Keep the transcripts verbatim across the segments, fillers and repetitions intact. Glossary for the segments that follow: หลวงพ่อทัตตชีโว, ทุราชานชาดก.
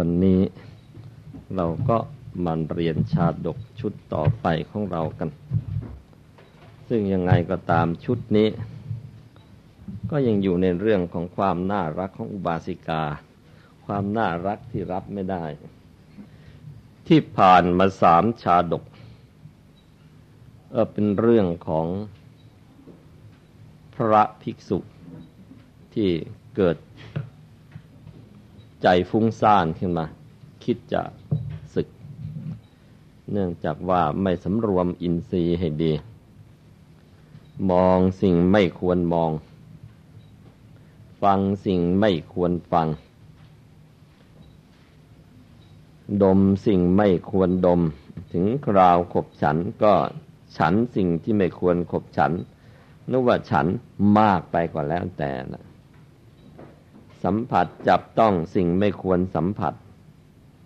วันนี้เราก็มาเรียนชาดกชุดต่อไปของเรากันซึ่งยังไงก็ตามชุดนี้ก็ยังอยู่ในเรื่องของความน่ารักของอุบาสิกาความน่ารักที่รับไม่ได้ที่ผ่านมาสามชาดกเออเป็นเรื่องของพระภิกษุที่เกิดใจฟุ้งซ่านขึ้นมาคิดจะสึกเนื่องจากว่าไม่สำรวมอินทรีย์ให้ดีมองสิ่งไม่ควรมองฟังสิ่งไม่ควรฟังดมสิ่งไม่ควรดมถึงคราวขบฉันก็ฉันสิ่งที่ไม่ควรขบฉันนึกว่าฉันมากไปกว่าแล้วแต่นะสัมผัสจับต้องสิ่งไม่ควรสัมผัส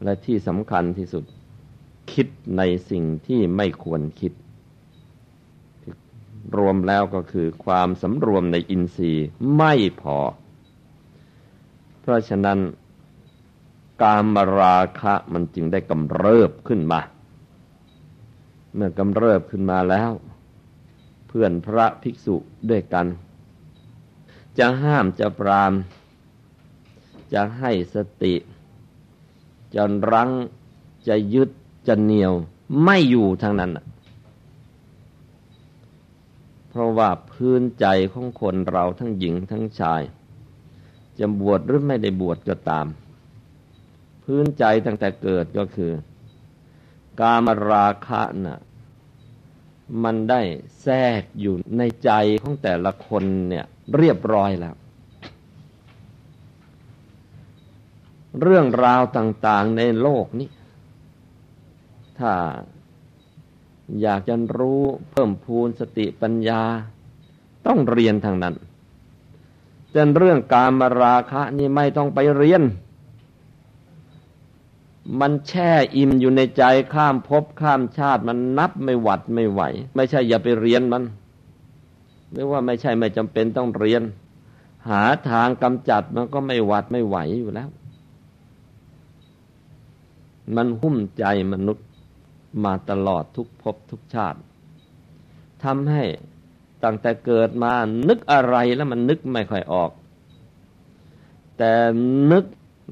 และที่สำคัญที่สุดคิดในสิ่งที่ไม่ควรคิดรวมแล้วก็คือความสำรวมในอินทรีย์ไม่พอเพราะฉะนั้นกามราคะมันจึงได้กำเริบขึ้นมาเมื่อกำเริบขึ้นมาแล้วเพื่อนพระภิกษุด้วยกันจะห้ามจะปรามจะให้สติจะรั้งจะยึดจะเหนี่ยวไม่อยู่ทางนั้นเพราะว่าพื้นใจของคนเราทั้งหญิงทั้งชายจะบวชหรือไม่ได้บวชก็ตามพื้นใจตั้งแต่เกิดก็คือกามราคะน่ะมันได้แทรกอยู่ในใจของแต่ละคนเนี่ยเรียบร้อยแล้วเรื่องราวต่างๆในโลกนี้ถ้าอยากจะรู้เพิ่มพูนสติปัญญาต้องเรียนทางนั้นแต่เรื่องกามราคะนี่ไม่ต้องไปเรียนมันแช่อิ่มอยู่ในใจข้ามภพข้ามชาติมันนับไม่หวัดไม่ไหวไม่ใช่อย่าไปเรียนมันหรือว่าไม่ใช่ไม่จำเป็นต้องเรียนหาทางกำจัดมันก็ไม่หวัดไม่ไหวอยู่แล้วมันหุ้มใจมนุษย์มาตลอดทุกภพทุกชาติทำให้ตั้งแต่เกิดมานึกอะไรแล้วมันนึกไม่ค่อยออกแต่นึก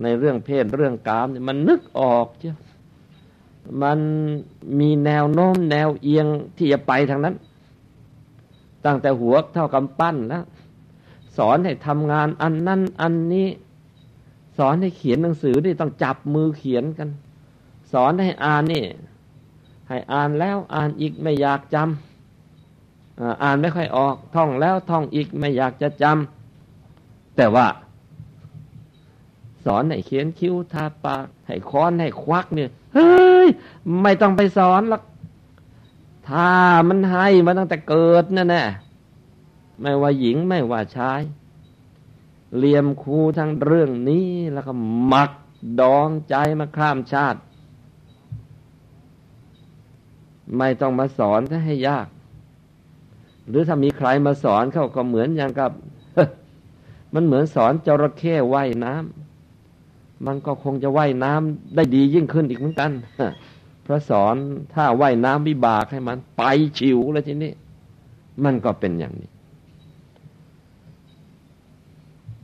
ในเรื่องเพศเรื่องกามเนี่ยมันนึกออกเจ้ามันมีแนวโน้มแนวเอียงที่จะไปทางนั้นตั้งแต่หัวเท่ากำปั้นแล้วสอนให้ทำงานอันนั้นอันนี้สอนให้เขียนหนังสือนี่ต้องจับมือเขียนกันสอนให้อ่านนี่ให้อ่านแล้วอ่านอีกไม่อยากจำอ่านไม่ค่อยออกท่องแล้วท่องอีกไม่อยากจะจำแต่ว่าสอนให้เขียนคิ้วทาปากให้ค้อนให้ควักเนี่ยเฮ้ยไม่ต้องไปสอนหรอกถ้ามันให้มาตั้งแต่เกิดนั่นแน่ไม่ว่าหญิงไม่ว่าชายเลี่ยมครูทั้งเรื่องนี้แล้วก็หมักดองใจมาข้ามชาติไม่ต้องมาสอนให้ยากหรือถ้ามีใครมาสอนเขาก็เหมือนอย่างกับมันเหมือนสอนจระเข้ว่ายน้ำมันก็คงจะว่ายน้ำได้ดียิ่งขึ้นอีกเหมือนกันพระสอนถ้าว่ายน้ำวิบากให้มันไปฉิวแล้วทีนี้มันก็เป็นอย่างนี้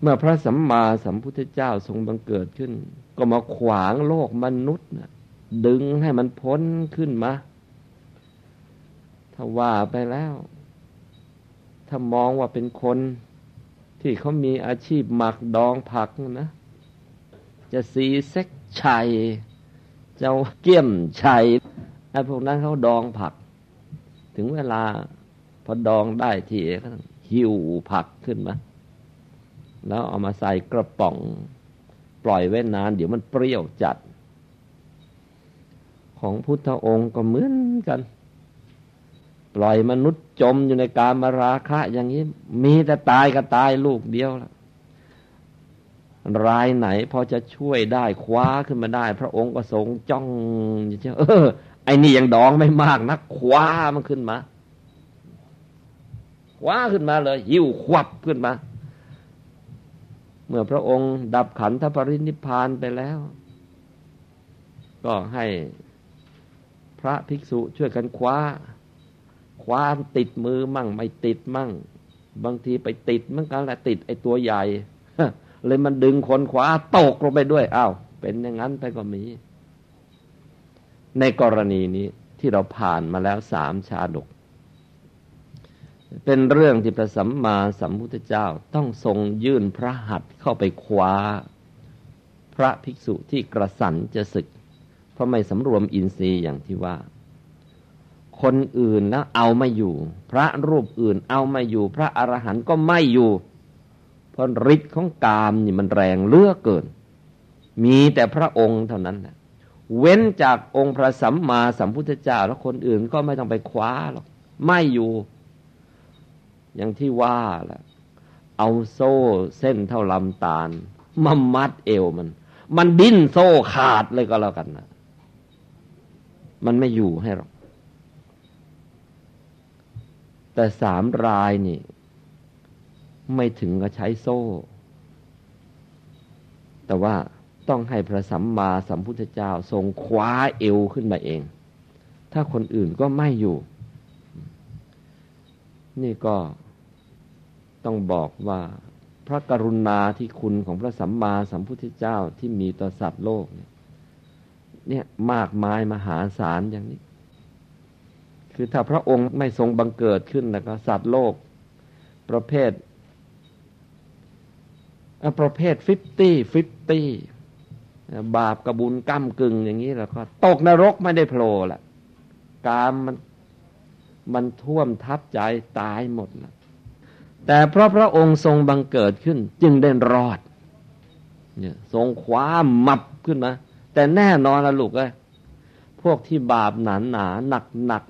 เมื่อพระสัมมาสัมพุทธเจ้าทรงบังเกิดขึ้นก็มาขวางโลกมนุษย์นะดึงให้มันพ้นขึ้นมาถ้าว่าไปแล้วถ้ามองว่าเป็นคนที่เขามีอาชีพหมักดองผักนะจะสีเซ็กชัยเจ้าเกี่ยมชัยไอ้พวกนั้นเขาดองผักถึงเวลาพอดองได้ทีก็หิวผักขึ้นมาแล้วเอามาใส่กระป๋องปล่อยไว้นานเดี๋ยวมันเปรี้ยวจัดของพุทธองค์ก็เหมือนกันปล่อยมนุษย์จมอยู่ในกามราคะอย่างนี้มีแต่ตายก็ตายลูกเดียวละรายไหนพอจะช่วยได้คว้าขึ้นมาได้พระองค์ก็ทรงจ้องเออไอ้นี่ยังดองไม่มากนักคว้ามันขึ้นมาคว้าขึ้นมาเลยหิ้วควับขึ้นมาเมื่อพระองค์ดับขันธปรินิพพานไปแล้ว ก็ให้พระภิกษุช่วยกันคว้าคว้าติดมือมั่งไม่ติดมั่งบางทีไปติดมั่งกันแหละติดไอ้ตัวใหญ่เลยมันดึงคนคว้าตกลงไปด้วยอ้าวเป็นอย่างนั้นไปก็มีในกรณีนี้ที่เราผ่านมาแล้วสามชาดกเป็นเรื่องที่พระสัมมาสัมพุทธเจ้าต้องทรงยื่นพระหัตถ์เข้าไปคว้าพระภิกษุที่กระสันจะศึกเพราะไม่สำรวมอินทรีย์อย่างที่ว่าคนอื่นแล้วเอาไม่อยู่พระรูปอื่นเอาไม่อยู่พระอรหันต์ก็ไม่อยู่เพราะฤทธิ์ของกามนี่มันแรงเหลือเกินมีแต่พระองค์เท่านั้นแหละเว้นจากองค์พระสัมมาสัมพุทธเจ้าแล้วคนอื่นก็ไม่ต้องไปคว้าหรอกไม่อยู่อย่างที่ว่าแหละเอาโซ่เส้นเท่าลำตาลมามัดเอวมันมันดิ้นโซ่ขาดเลยก็แล้วกันนะมันไม่อยู่ให้หรอกแต่สามรายนี่ไม่ถึงก็ใช้โซ่แต่ว่าต้องให้พระสัมมาสัมพุทธเจ้าทรงคว้าเอวขึ้นมาเองถ้าคนอื่นก็ไม่อยู่นี่ก็ต้องบอกว่าพระกรุณาที่คุณของพระสัมมาสัมพุทธเจ้าที่มีต่อสัตว์โลกเนี่ยเนี่ยมากมายมหาศาลอย่างนี้คือถ้าพระองค์ไม่ทรงบังเกิดขึ้นแล้วก็สัตว์โลกประเภทประเภทห้าสิบ ห้าสิบบาปกับบุญก้ำกึ่งอย่างนี้แล้วก็ตกนรกไม่ได้โผล่ละกามมันมันท่วมทับใจตายหมดละแต่เพราะพระองค์ทรงบังเกิดขึ้นจึงได้รอดเนี่ยทรงคว้ามับขึ้นมาแต่แน่นอนละลูกเอ้ยพวกที่บาปหนาหนาหนักหนัก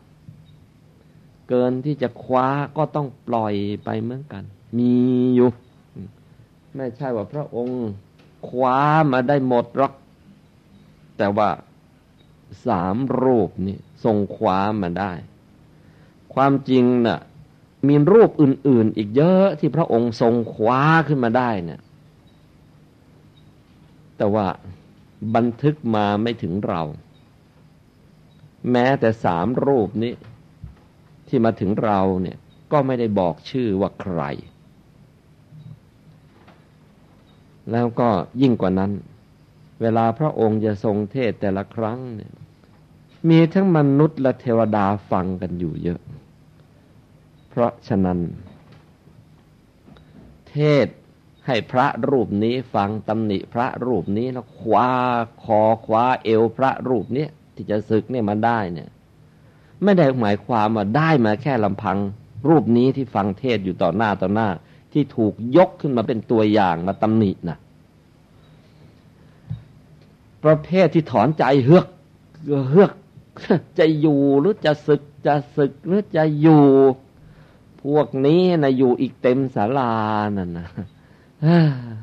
เกินที่จะคว้าก็ต้องปล่อยไปเหมือนกันมีอยู่ไม่ใช่ว่าพระองค์คว้ามาได้หมดหรอกแต่ว่าสามรูปนี่ทรงคว้ามาได้ความจริงน่ะมีรูปอื่นๆอีกเยอะที่พระองค์ทรงคว้าขึ้นมาได้เนี่ยแต่ว่าบันทึกมาไม่ถึงเราแม้แต่สามรูปนี้ที่มาถึงเราเนี่ยก็ไม่ได้บอกชื่อว่าใครแล้วก็ยิ่งกว่านั้นเวลาพระองค์จะทรงเทศแต่ละครั้งเนี่ยมีทั้งมนุษย์และเทวดาฟังกันอยู่เยอะเพราะฉะนั้นเทศให้พระรูปนี้ฟังตำหนิพระรูปนี้แล้วคว้าคอคว้าเอวพระรูปนี้ที่จะศึกเนี่ยมาได้เนี่ยไม่ได้หมายความว่าได้มาแค่ลำพังรูปนี้ที่ฟังเทศอยู่ต่อหน้าต่อหน้าที่ถูกยกขึ้นมาเป็นตัวอย่างมาตำหนินะประเภทที่ถอนใจเฮือกเฮือกจะอยู่หรือจะศึกจะศึกหรือจะอยู่พวกนี้นะอยู่อีกเต็มศาลานั่นนะ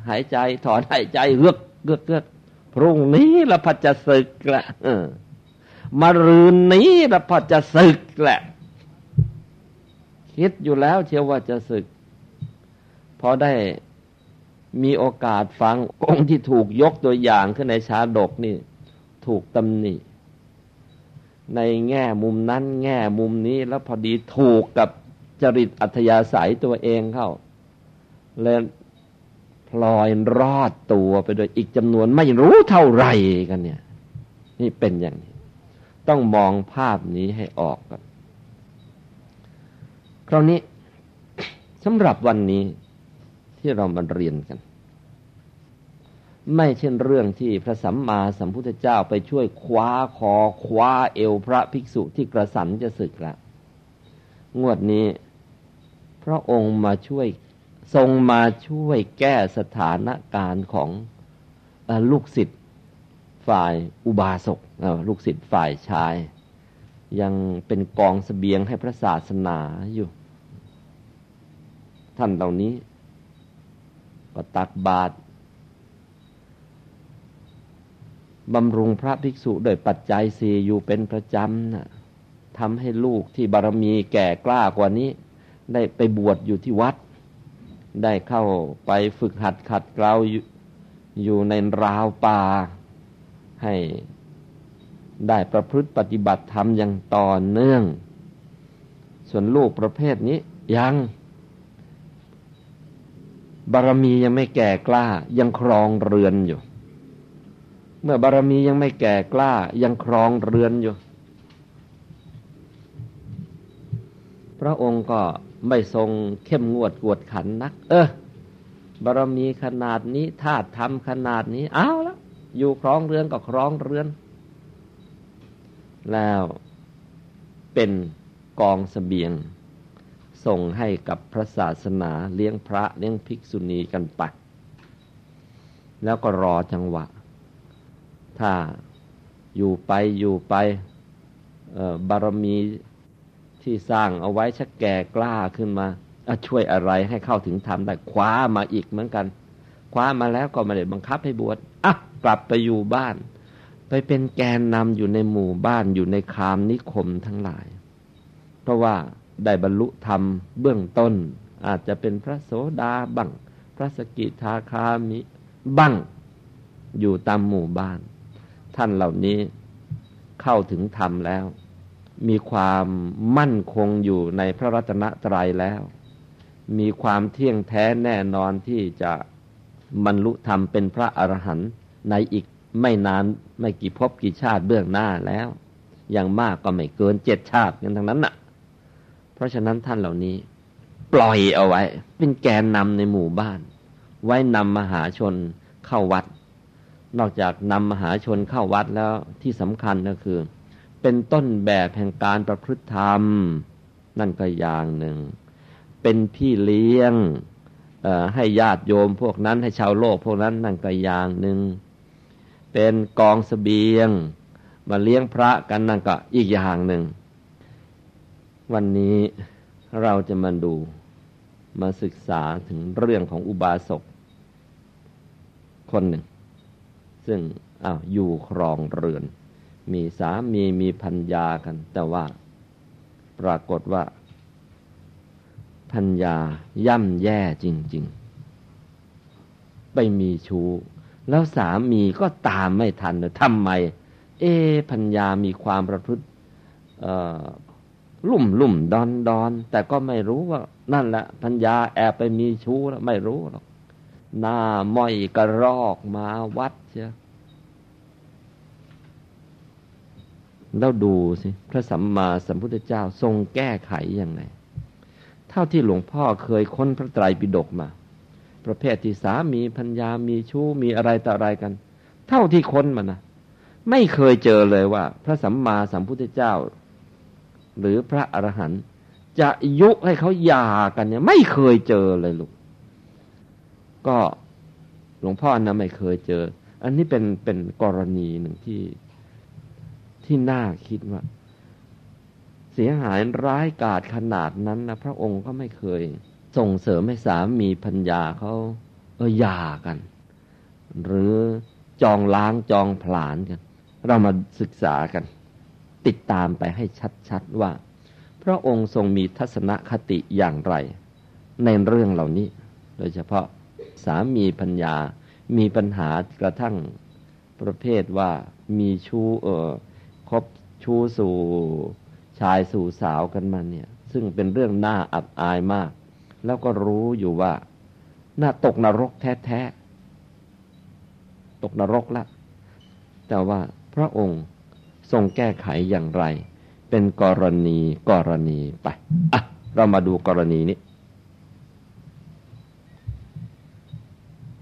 หายใจถอนหายใจเฮือกเฮือกเฮือกพรุ่งนี้ละพัดจะศึกละมะรืนนี้ละพัดจะศึกแหละคิดอยู่แล้วเชียวว่าจะศึกพอได้มีโอกาสฟังองค์ที่ถูกยกตัวอย่างขึ้นในชาดกนี่ถูกตำหนิในแง่มุมนั้นแง่มุมนี้แล้วพอดีถูกกับจริตอัธยาศัยตัวเองเข้าแล้วพลอยรอดตัวไปโดยอีกจำนวนไม่รู้เท่าไหร่กันเนี่ยนี่เป็นอย่างนี้ต้องมองภาพนี้ให้ออกก่อนคราวนี้สำหรับวันนี้ที่เรามาเรียนกันไม่เช่นเรื่องที่พระสัมมาสัมพุทธเจ้าไปช่วยคว้าคอคว้าเอวพระภิกษุที่กระสันจะสึกละงวดนี้พระองค์มาช่วยทรงมาช่วยแก้สถานการณ์ของลูกศิษย์ฝ่ายอุบาสกลูกศิษย์ฝ่ายชายยังเป็นกองเสบียงให้พระศาสนาอยู่ท่านเหล่านี้ก็ตักบาตรบำรุงพระภิกษุโดยปัจจัยสี่อยู่เป็นประจำนะทำให้ลูกที่บารมีแก่กล้ากว่านี้ได้ไปบวชอยู่ที่วัดได้เข้าไปฝึกหัดขัดเกลาอยู่ในราวป่าให้ ได้ประพฤติปฏิบัติธรรมอย่างต่อเนื่องส่วนลูกประเภทนี้ยังบารมียังไม่แก่กล้ายังครองเรือนอยู่เมื่อบารมียังไม่แก่กล้ายังครองเรือนอยู่พระองค์ก็ไม่ทรงเข้มงวดกวดขันนักเออบารมีขนาดนี้ธาตุธรรมขนาดนี้เอาละอยู่ครองเรือนก็ครองเรือนแล้วเป็นกองเสบียงส่งให้กับพระศาสนาเลี้ยงพระเลี้ยงภิกษุณีกันไปแล้วก็รอจังหวะถ้าอยู่ไปอยู่ไปบารมีที่สร้างเอาไว้ชักแก่กล้าขึ้นมาช่วยอะไรให้เข้าถึงธรรมได้คว้ามาอีกเหมือนกันคว้ามาแล้วก็ไม่ได้บังคับให้บวชอ่ะกลับไปอยู่บ้านไปเป็นแกนนำอยู่ในหมู่บ้านอยู่ในคามนิคมทั้งหลายเพราะว่าได้บรรลุธรรมเบื้องต้นอาจจะเป็นพระโสดาบังพระสกิทาคามิบังอยู่ตามหมู่บ้านท่านเหล่านี้เข้าถึงธรรมแล้วมีความมั่นคงอยู่ในพระรัตนตรัยแล้วมีความเที่ยงแท้แน่นอนที่จะบรรลุธรรมเป็นพระอรหันต์ในอีกไม่นานไม่กี่ภพกี่ชาติเบื้องหน้าแล้วอย่างมากก็ไม่เกินเจ็ดชาติกันทั้งนั้นน่ะเพราะฉะนั้นท่านเหล่านี้ปล่อยเอาไว้เป็นแกนนำในหมู่บ้านไว้นำมหาชนเข้าวัดนอกจากนำมหาชนเข้าวัดแล้วที่สำคัญก็คือเป็นต้นแบบแห่งการประพฤติธรรมนั่นก็อย่างหนึ่งเป็นพี่เลี้ยงให้ญาติโยมพวกนั้นให้ชาวโลกพวกนั้นนั่นก็อย่างหนึ่งเป็นกองเสบียงมาเลี้ยงพระกันนั่นก็อีกอย่างหนึ่งวันนี้เราจะมาดูมาศึกษาถึงเรื่องของอุบาสกคนหนึ่งซึ่งอ้าวอยู่ครองเรือนมีสามีมีภรรยากันแต่ว่าปรากฏว่าภรรยาย่ำแย่จริงๆไปมีชู้แล้วสามีก็ตามไม่ทันเลยทำไมเอ๊ะภรรยามีความประพฤติเอ่อลุ่มลุ่มดอนดอนแต่ก็ไม่รู้ว่านั่นแหละภรรยาแอบไปมีชู้แล้วไม่รู้หรอกหน้าม้อยกระรอกมาวัดเชียวแล้วดูสิพระสัมมาสัมพุทธเจ้าทรงแก้ไขยังไงเท่าที่หลวงพ่อเคยค้นพระไตรปิฎกมาประเภทที่สามีภรรยามีชู้มีอะไรต่ออะไรกันเท่าที่ค้นมานะไม่เคยเจอเลยว่าพระสัมมาสัมพุทธเจ้าหรือพระอรหันต์จะยุให้เขาหย่ากันเนี่ยไม่เคยเจอเลยลูกก็หลวงพ่อนะไม่เคยเจออันนี้เป็นเป็นกรณีหนึ่งที่ที่น่าคิดว่าเสียหายร้ายกาจขนาดนั้นนะพระองค์ก็ไม่เคยส่งเสริมให้สามีภรรยาเขาเออหย่ากันหรือจองล้างจองผลาญกันเรามาศึกษากันติดตามไปให้ชัดๆว่าพระองค์ทรงมีทัศนคติอย่างไรในเรื่องเหล่านี้โดยเฉพาะสามีภรรยามีปัญหากระทั่งประเภทว่ามีชู้เอ่อคบชู้สู่ชายสู่สาวกันมาเนี่ยซึ่งเป็นเรื่องน่าอับอายมากแล้วก็รู้อยู่ว่าน่าตกนรกแท้ๆตกนรกละแต่ว่าพระองค์ทรงแก้ไขอย่างไรเป็นกรณีกรณีไปอ่ะเรามาดูกรณีนี้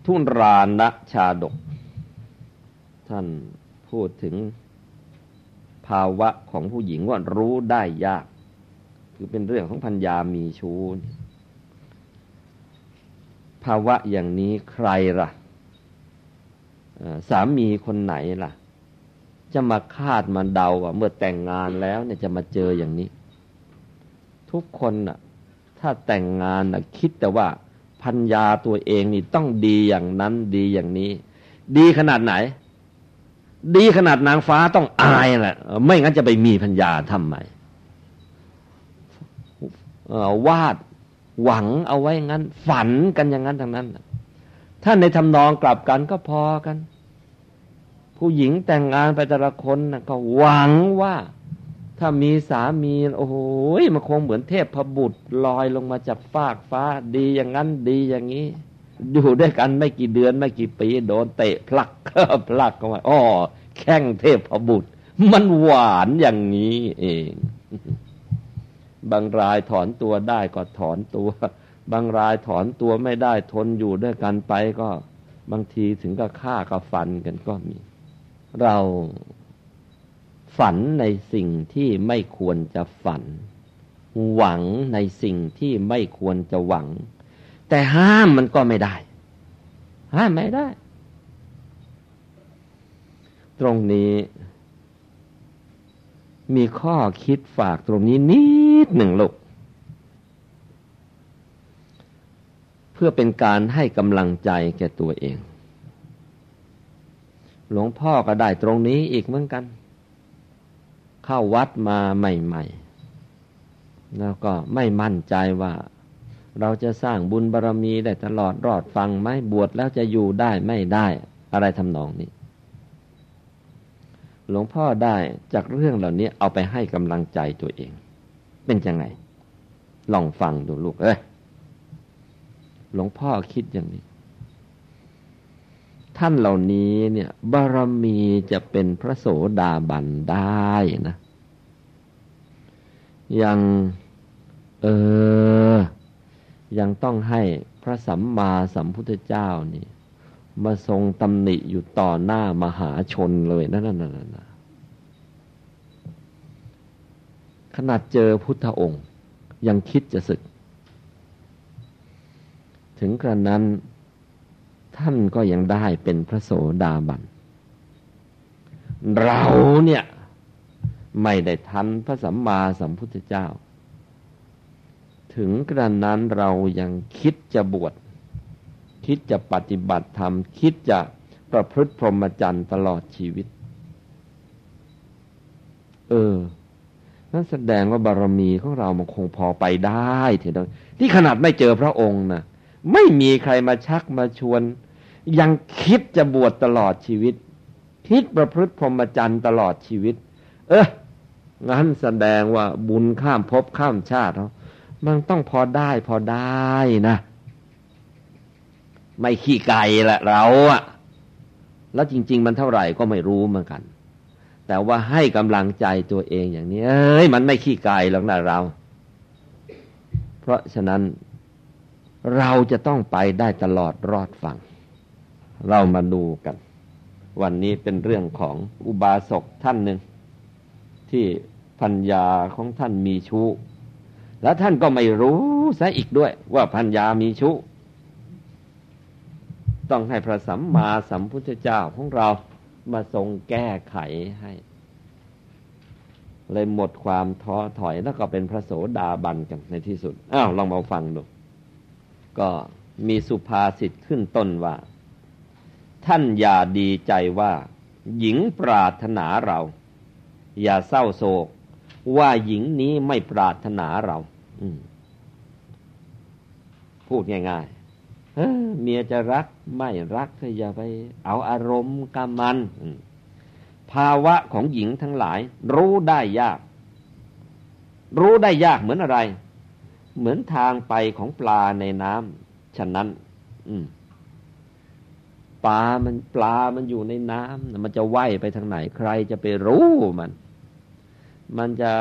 ทุรานะชาดกท่านพูดถึงภาวะของผู้หญิงว่ารู้ได้ยากคือเป็นเรื่องของภรรยามีชู้ภาวะอย่างนี้ใครล่ะสามีคนไหนล่ะจะมาคาดมาเดาว่าเมื่อแต่งงานแล้วเนี่ยจะมาเจออย่างนี้ทุกคนน่ะถ้าแต่งงานน่ะคิดแต่ว่าภรรยาตัวเองนี่ต้องดีอย่างนั้นดีอย่างนี้ดีขนาดไหนดีขนาดนางฟ้าต้องอายแหละไม่งั้นจะไปมีภรรยาทำไมวาดหวังเอาไว้งั้นฝันกันอย่างนั้นทางนั้นถ้าในทำนองกลับกันก็พอกัน ผู้หญิงแต่งงานไปแต่ละคนนะก็หวังว่าถ้ามีสามีโอ้โหมันคงเหมือนเทพบุตรลอยลงมาจากฟากฟ้าดีอย่างนั้นดีอย่างนี้อยู่ด้วยกันไม่กี่เดือนไม่กี่ปีโดนเตะพลัก พลักเข้ามาอ้อแข้งเทพบุตรมันหวานอย่างนี้เองบางรายถอนตัวได้ก็ถอนตัวบางรายถอนตัวไม่ได้ทนอยู่ด้วยกันไปก็บางทีถึงกับฆ่ากับฟันกันก็มีเราฝันในสิ่งที่ไม่ควรจะฝันหวังในสิ่งที่ไม่ควรจะหวังแต่ห้ามมันก็ไม่ได้ห้ามไม่ได้ตรงนี้มีข้อคิดฝากตรงนี้นิดหนึ่งลูกเพื่อเป็นการให้กำลังใจแก่ตัวเองหลวงพ่อก็ได้ตรงนี้อีกเหมือนกันเข้าวัดมาใหม่ๆแล้วก็ไม่มั่นใจว่าเราจะสร้างบุญบารมีได้ตลอดรอดฟังไหมบวชแล้วจะอยู่ได้ไม่ได้อะไรทำนองนี้หลวงพ่อได้จากเรื่องเหล่านี้เอาไปให้กำลังใจตัวเองเป็นยังไงลองฟังดูลูกเอ้ยหลวงพ่อคิดอย่างนี้ท่านเหล่านี้เนี่ยบารมีจะเป็นพระโสดาบันได้นะยังเออยังต้องให้พระสัมมาสัมพุทธเจ้านี่มาทรงตำหนิอยู่ต่อหน้ามหาชนเลยนั่นๆขนาดเจอพุทธองค์ยังคิดจะสึกถึงกระนั้นท่านก็ยังได้เป็นพระโสดาบันเราเนี่ยไม่ได้ทันพระสัมมาสัมพุทธเจ้าถึงกระนั้นเรายังคิดจะบวชคิดจะปฏิบัติธรรมคิดจะประพฤติพรหมจรรย์ตลอดชีวิตเออนั่นแสดงว่าบารมีของเรามันคงพอไปได้เถอะที่ขนาดไม่เจอพระองค์นะไม่มีใครมาชักมาชวนยังคิดจะบวชตลอดชีวิตคิดประพฤติพรหมจรรย์ตลอดชีวิตเอองั้นแสดงว่าบุญข้ามภพข้ามชาติเนาะมันต้องพอได้พอได้นะไม่ขี้ไก่แหละเราอะแล้วจริงๆมันเท่าไหร่ก็ไม่รู้เหมือนกันแต่ว่าให้กำลังใจตัวเองอย่างนี้เอ้ยมันไม่ขี้ไก่หรอกนะเราเพราะฉะนั้นเราจะต้องไปได้ตลอดรอดฝั่งเรามาดูกันวันนี้เป็นเรื่องของอุบาสกท่านหนึ่งที่ภรรยาของท่านมีชู้แล้วท่านก็ไม่รู้ซะอีกด้วยว่าภรรยามีชู้ต้องให้พระสัมมาสัมพุทธเจ้าของเรามาทรงแก้ไขให้เลยหมดความท้อถอยแล้วก็เป็นพระโสดาบันกันในที่สุดอ้าวลองมาฟังดูก็มีสุภาษิตขึ้นต้นว่าท่านอย่าดีใจว่าหญิงปรารถนาเราอย่าเศร้าโศกว่าหญิงนี้ไม่ปรารถนาเราพูดง่ายๆเออเมียจะรักไม่รักก็อย่าไปเอาอารมณ์กับมันภาวะของหญิงทั้งหลายรู้ได้ยากรู้ได้ยากเหมือนอะไรเหมือนทางไปของปลาในน้ำฉะนั้นปลามันปลามันอยู่ในน้ำมันจะว่ายไปทางไหนใครจะไปรู้มันมันจะ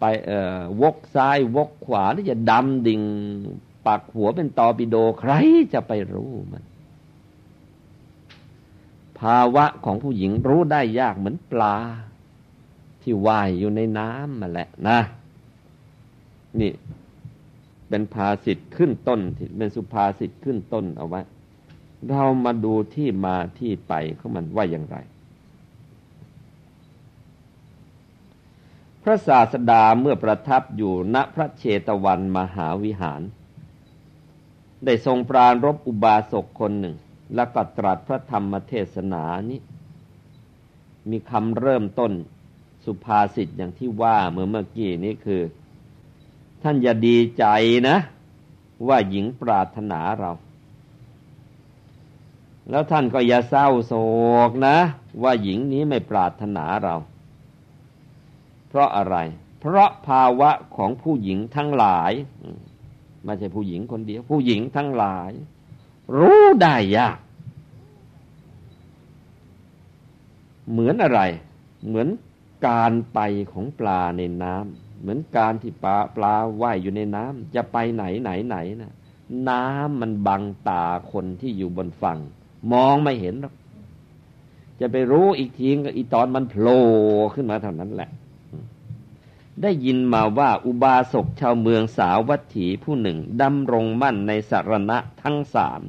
ไปเอ่อวกซ้ายวกขวาหรือจะดำดิ่งปักหัวเป็นตอร์ปิโดใครจะไปรู้มันภาวะของผู้หญิงรู้ได้ยากเหมือนปลาที่ว่ายอยู่ในน้ำมาแหละนะนี่เป็นภาษิตขึ้นต้นเป็นสุภาษิตขึ้นต้นเอาไว้เรามาดูที่มาที่ไปของมันว่าอย่างไรพระศาสดาเมื่อประทับอยู่ณพระเชตวันมหาวิหารได้ทรงปรารภอุบาสกคนหนึ่งแล้วก็ตรัสพระธรรมเทศนานี้มีคำเริ่มต้นสุภาษิตอย่างที่ว่าเมื่อเมื่อกี้นี้คือท่านอย่าดีใจนะว่าหญิงปรารถนาเรา แล้วท่านก็อย่าเศร้าโศกนะว่าหญิงนี้ไม่ปรารถนาเราเพราะอะไรเพราะภาวะของผู้หญิงทั้งหลายไม่ใช่ผู้หญิงคนเดียวผู้หญิงทั้งหลายรู้ได้ยากเหมือนอะไรเหมือนการไปของปลาในน้ำเหมือนการที่ปลาปลาว่ายอยู่ในน้ำจะไปไหนไหนไหนนะน้ำมันบังตาคนที่อยู่บนฝั่งมองไม่เห็นหรอกจะไปรู้อีกทีก็อีตอนมันโผล่ขึ้นมาเท่านั้นแหละได้ยินมาว่าอุบาสกชาวเมืองสาวัตถีผู้หนึ่งดำรงมั่นในสรณะทั้งสาม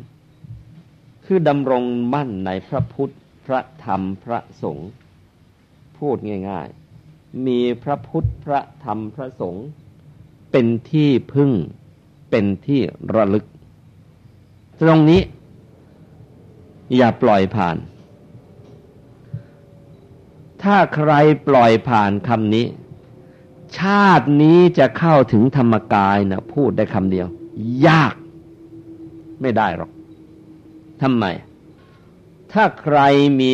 คือดำรงมั่นในพระพุทธพระธรรมพระสงฆ์พูดง่ายๆมีพระพุทธพระธรรมพระสงฆ์เป็นที่พึ่งเป็นที่ระลึกตรงนี้อย่าปล่อยผ่านถ้าใครปล่อยผ่านคำนี้ชาตินี้จะเข้าถึงธรรมกายนะพูดได้คำเดียวยากไม่ได้หรอกทำไมถ้าใครมี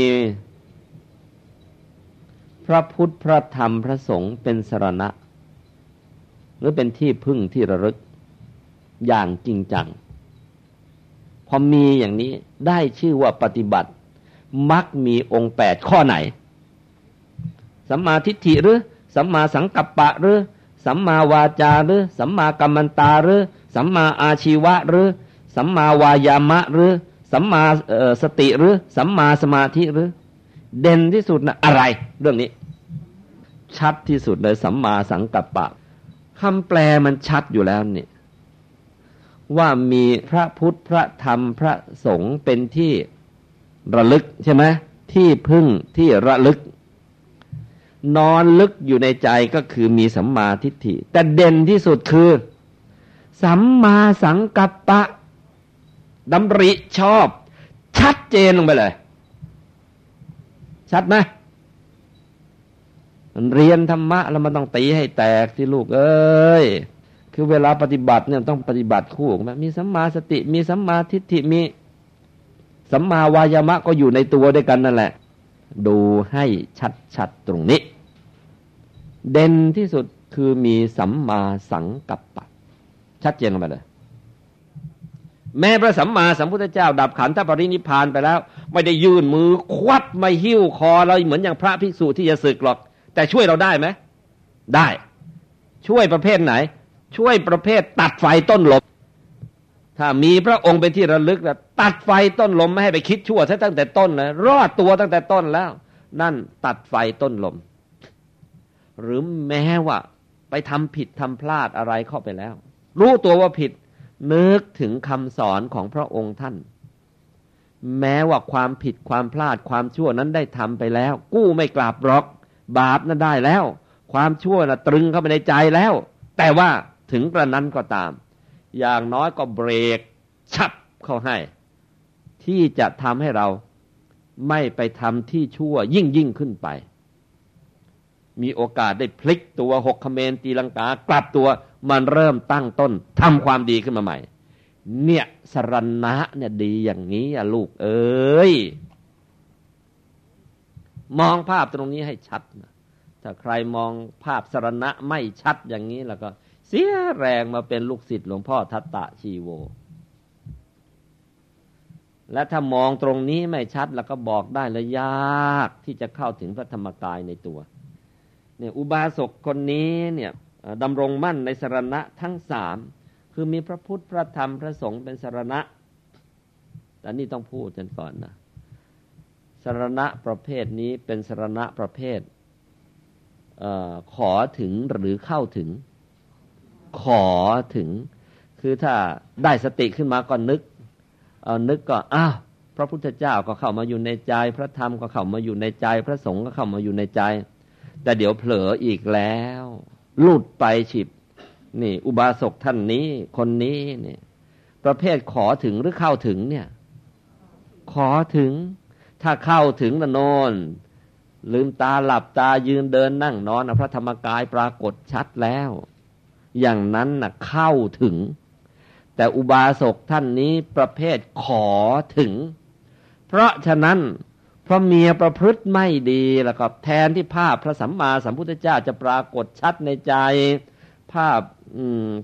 พระพุทธพระธรรมพระสงฆ์เป็นสรณะหรือเป็นที่พึ่งที่ระลึกอย่างจริงจังพอมีอย่างนี้ได้ชื่อว่าปฏิบัติมักมีองค์แปดข้อไหนสัมมาทิฏฐิหรือสัมมาสังกัปปะหรือสัมมาวาจาหรือสัมมากัมมันตาหรือสัมมาอาชีวะหรือสัมมาวายามะหรือสัมมาสติหรือสัมมาสมาธิหรือเด่นที่สุดนะอะไรเรื่องนี้ชัดที่สุดเลยสัมมาสังกัปปะคำแปลมันชัดอยู่แล้วนี่ว่ามีพระพุทธพระธรรมพระสงฆ์เป็นที่ระลึกใช่ไหมที่พึ่งที่ระลึกนอนลึกอยู่ในใจก็คือมีสัมมาทิฏฐิแต่เด่นที่สุดคือสัมมาสังกัปปะดำริชอบชัดเจนลงไปเลยชัดไหมเรียนธรรมะแล้วมันต้องตีให้แตกที่ลูกเอ้ยคือเวลาปฏิบัติเนี่ยต้องปฏิบัติคู่กันมีสัมมาสติมีสัมมาทิฏฐิมีสัมมาวายามะก็อยู่ในตัวด้วยกันนั่นแหละดูให้ชัดๆตรงนี้เด่นที่สุดคือมีสัมมาสังกัปปะชัดเจนลงไปเลยแม้พระสัมมาสัมพุทธเจ้าดับขันธปรินิพพานไปแล้วไม่ได้ยื่นมือควัดมาหิ้วคอเราเหมือนอย่างพระภิกษุที่จะสึกหรอกแต่ช่วยเราได้ไหมได้ช่วยประเภทไหนช่วยประเภทตัดไฟต้นลมถ้ามีพระองค์เป็นที่ระลึกแล้วตัดไฟต้นลมไม่ให้ไปคิดชั่วซะตั้งแต่ต้นเลยรอดตัวตั้งแต่ต้นแล้วนั่นตัดไฟต้นลมหรือแม้ว่าไปทำผิดทำพลาดอะไรเข้าไปแล้วรู้ตัวว่าผิดนึกถึงคำสอนของพระองค์ท่านแม้ว่าความผิดความพลาดความชั่วนั้นได้ทำไปแล้วกู้ไม่กลับหรอกบาปนั้นได้แล้วความชั่วน่ะตรึงเข้าไปในใจแล้วแต่ว่าถึงกระนั้นก็ตามอย่างน้อยก็เบรกชับเข้าให้ที่จะทำให้เราไม่ไปทำที่ชั่วยิ่งยิ่งขึ้นไปมีโอกาสได้พลิกตัวหกเขมรตีลังกากลับตัวมันเริ่มตั้งต้นทำความดีขึ้นมาใหม่เนี่ยสรณะเนี่ยดีอย่างนี้อ่ะลูกเอ้ยมองภาพตรงนี้ให้ชัดนะถ้าใครมองภาพสรณะไม่ชัดอย่างนี้แล้วก็เสียแรงมาเป็นลูกศิษย์หลวงพ่อทัตตะชีโวและถ้ามองตรงนี้ไม่ชัดแล้วก็บอกได้เลยยากที่จะเข้าถึงพระธรรมกายในตัวเนี่ยอุบาสกคนนี้เนี่ยดำรงมั่นในสรณะทั้งสามคือมีพระพุทธพระธรรมพระสงฆ์เป็นสรณะแต่นี่ต้องพูดกันก่อนนะสรณะประเภทนี้เป็นสรณะประเภทเอ่อขอถึงหรือเข้าถึงขอถึงคือถ้าได้สติขึ้นมาก็นึกเอานึกก็อ้าวพระพุทธเจ้าก็เข้ามาอยู่ในใจพระธรรมก็เข้ามาอยู่ในใจพระสงฆ์ก็เข้ามาอยู่ในใจแต่เดี๋ยวเผลออีกแล้วหลุดไปฉิบนี่อุบาสกท่านนี้คนนี้นี่ประเภทขอถึงหรือเข้าถึงเนี่ยขอถึงถ้าเข้าถึงนะโน่นลืมตาหลับตายืนเดินนั่งนอนพระธรรมกายปรากฏชัดแล้วอย่างนั้นน่ะเข้าถึงแต่อุบาสกท่านนี้ประเภทขอถึง เพราะฉะนั้นพระเมียประพฤติไม่ดีแล้วก็แทนที่ภาพพระสัมมาสัมพุทธเจ้าจะปรากฏชัดในใจภาพ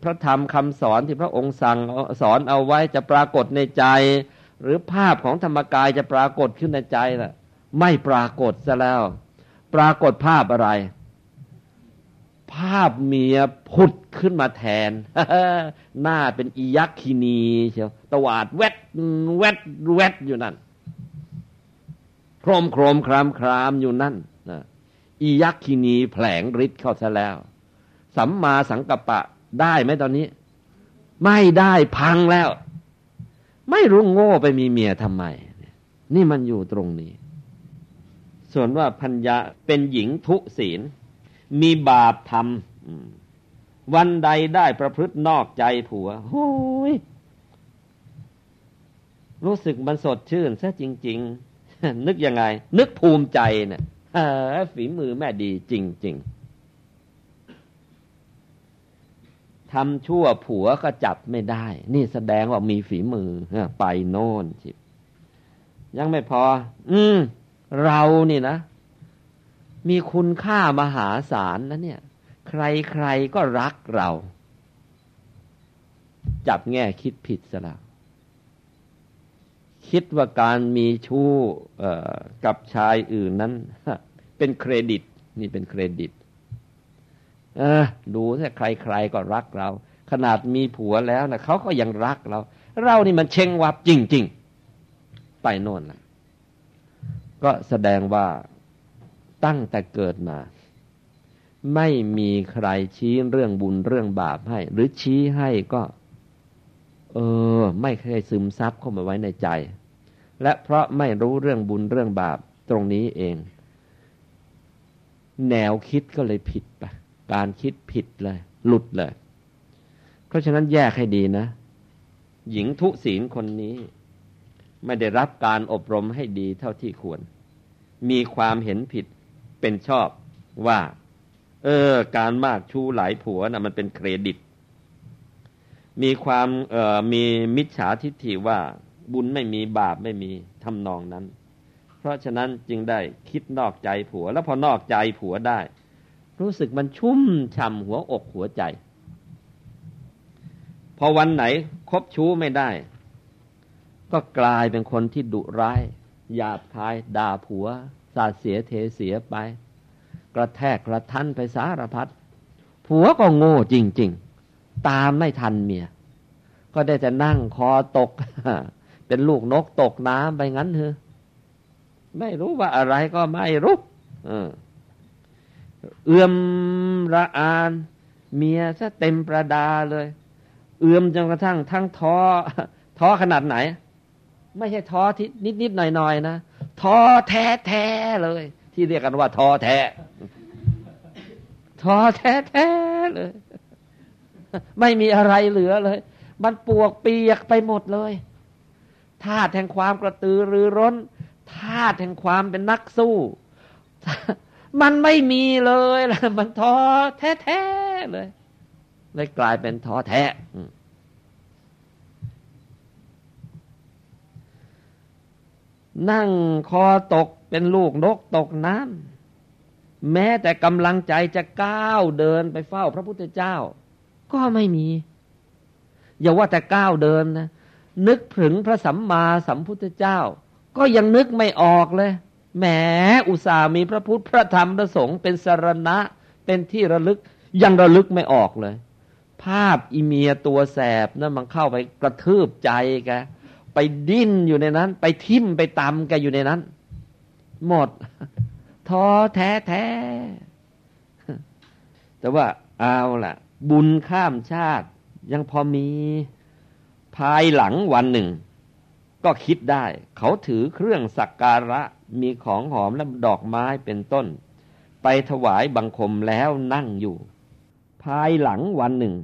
พระธรรมคำสอนที่พระองค์สั่งสอนเอาไว้จะปรากฏในใจหรือภาพของธรรมกายจะปรากฏขึ้นในใจน่ะไม่ปรากฏซะแล้วปรากฏภาพอะไรภาพเมียผุดขึ้นมาแทน หน้าเป็นอิยักขินีเชียวตวาดแวดแวดแวดอยู่นั่นโครมโครมครามครามอยู่นั่นนะอิยักขินีแผลงฤทธิ์เข้าซะแล้วสัมมาสังกัปปะได้ไหมตอนนี้ไม่ได้พังแล้วไม่รู้โง่ไปมีเมียทำไมนี่มันอยู่ตรงนี้ส่วนว่าพัญญาเป็นหญิงทุศีลมีบาปทำวันใดได้ประพฤตินอกใจผัวโอ้ยรู้สึกมันสดชื่นซะจริงๆนึกยังไงนึกภูมิใจเนี่ยฝีมือแม่ดีจริงๆทำชั่วผัวก็จับไม่ได้นี่แสดงว่ามีฝีมือไปโน่นจิบยังไม่พออืมเรานี่นะมีคุณค่ามหาศาลนะเนี่ยใครๆก็รักเราจับแง่คิดผิดซะแล้วคิดว่าการมีชู้กับชายอื่นนั้นเป็นเครดิตนี่เป็นเครดิตเออดูสิใครๆก็รักเราขนาดมีผัวแล้วนะเขาก็ยังรักเราเรานี่มันเชงวับจริงๆไปโน่นนะก็แสดงว่าตั้งแต่เกิดมาไม่มีใครชี้เรื่องบุญเรื่องบาปให้หรือชี้ให้ก็เออไม่เคยซึมซับเข้ามาไว้ในใจและเพราะไม่รู้เรื่องบุญเรื่องบาปตรงนี้เองแนวคิดก็เลยผิดไปการคิดผิดเลยหลุดเลยเพราะฉะนั้นแยกให้ดีนะหญิงทุศีลคนนี้ไม่ได้รับการอบรมให้ดีเท่าที่ควรมีความเห็นผิดเป็นชอบว่าเออการมากชู้หลายผัวน่ะมันเป็นเครดิตมีความเอ่อมีมิจฉาทิฏฐิว่าบุญไม่มีบาปไม่มีทำนองนั้นเพราะฉะนั้นจึงได้คิดนอกใจผัวแล้วพอนอกใจผัวได้รู้สึกมันชุ่มฉ่ำหัวอกหัวใจพอวันไหนคบชู้ไม่ได้ก็กลายเป็นคนที่ดุร้ายหยาบคายด่าผัวสาดเสียเทเสียไปกระแทกกระทันไปสารพัดผัวก็โง่จริงๆตามไม่ทันเมียก็ได้แต่นั่งคอตก เป็นลูกนกตกน้ำไปงั้นเถอะไม่รู้ว่าอะไรก็ไม่รู้เอื้อเอือมระอานเมียซะเต็มประดาเลยเอื้อมจนกระทั่งทั้งท้อท้อขนาดไหนไม่ใช่ท้อที่นิดๆหน่อยๆนะท้อแท้ๆเลยที่เรียกกันว่าท้อแท้ท้อแท้ๆเลยไม่มีอะไรเหลือเลยมันปวกเปียกไปหมดเลยธาตุแห่งความกระตือรือร้นธาตุแห่งความเป็นนักสู้มันไม่มีเลยมันท้อแท้ๆเลยเลยกลายเป็นท้อแท้นั่งคอตกเป็นลูกนกตกน้ำแม้แต่กำลังใจจะก้าวเดินไปเฝ้าพระพุทธเจ้าก็ไม่มีอย่าว่าแต่ก้าวเดินนะนึกถึงพระสัมมาสัมพุทธเจ้าก็ยังนึกไม่ออกเลยแหมอุตส่าห์มีพระพุทธพระธรรมพระสงฆ์เป็นสรณะเป็นที่ระลึกยังระลึกไม่ออกเลยภาพอีเมียตัวแสบนั่นมันเข้าไปกระทืบใจแกไปดิ้นอยู่ในนั้นไปทิ่มไปตำกันอยู่ในนั้นหมดท้อแท้แท้แต่ว่าเอาล่ะบุญข้ามชาติยังพอมีภายหลังวันหนึ่งก็คิดได้เขาถือเครื่องสักการะมีของหอมและดอกไม้เป็นต้นไปถวายบังคมแล้วนั่งอยู่ภายหลังวันหนึ่ง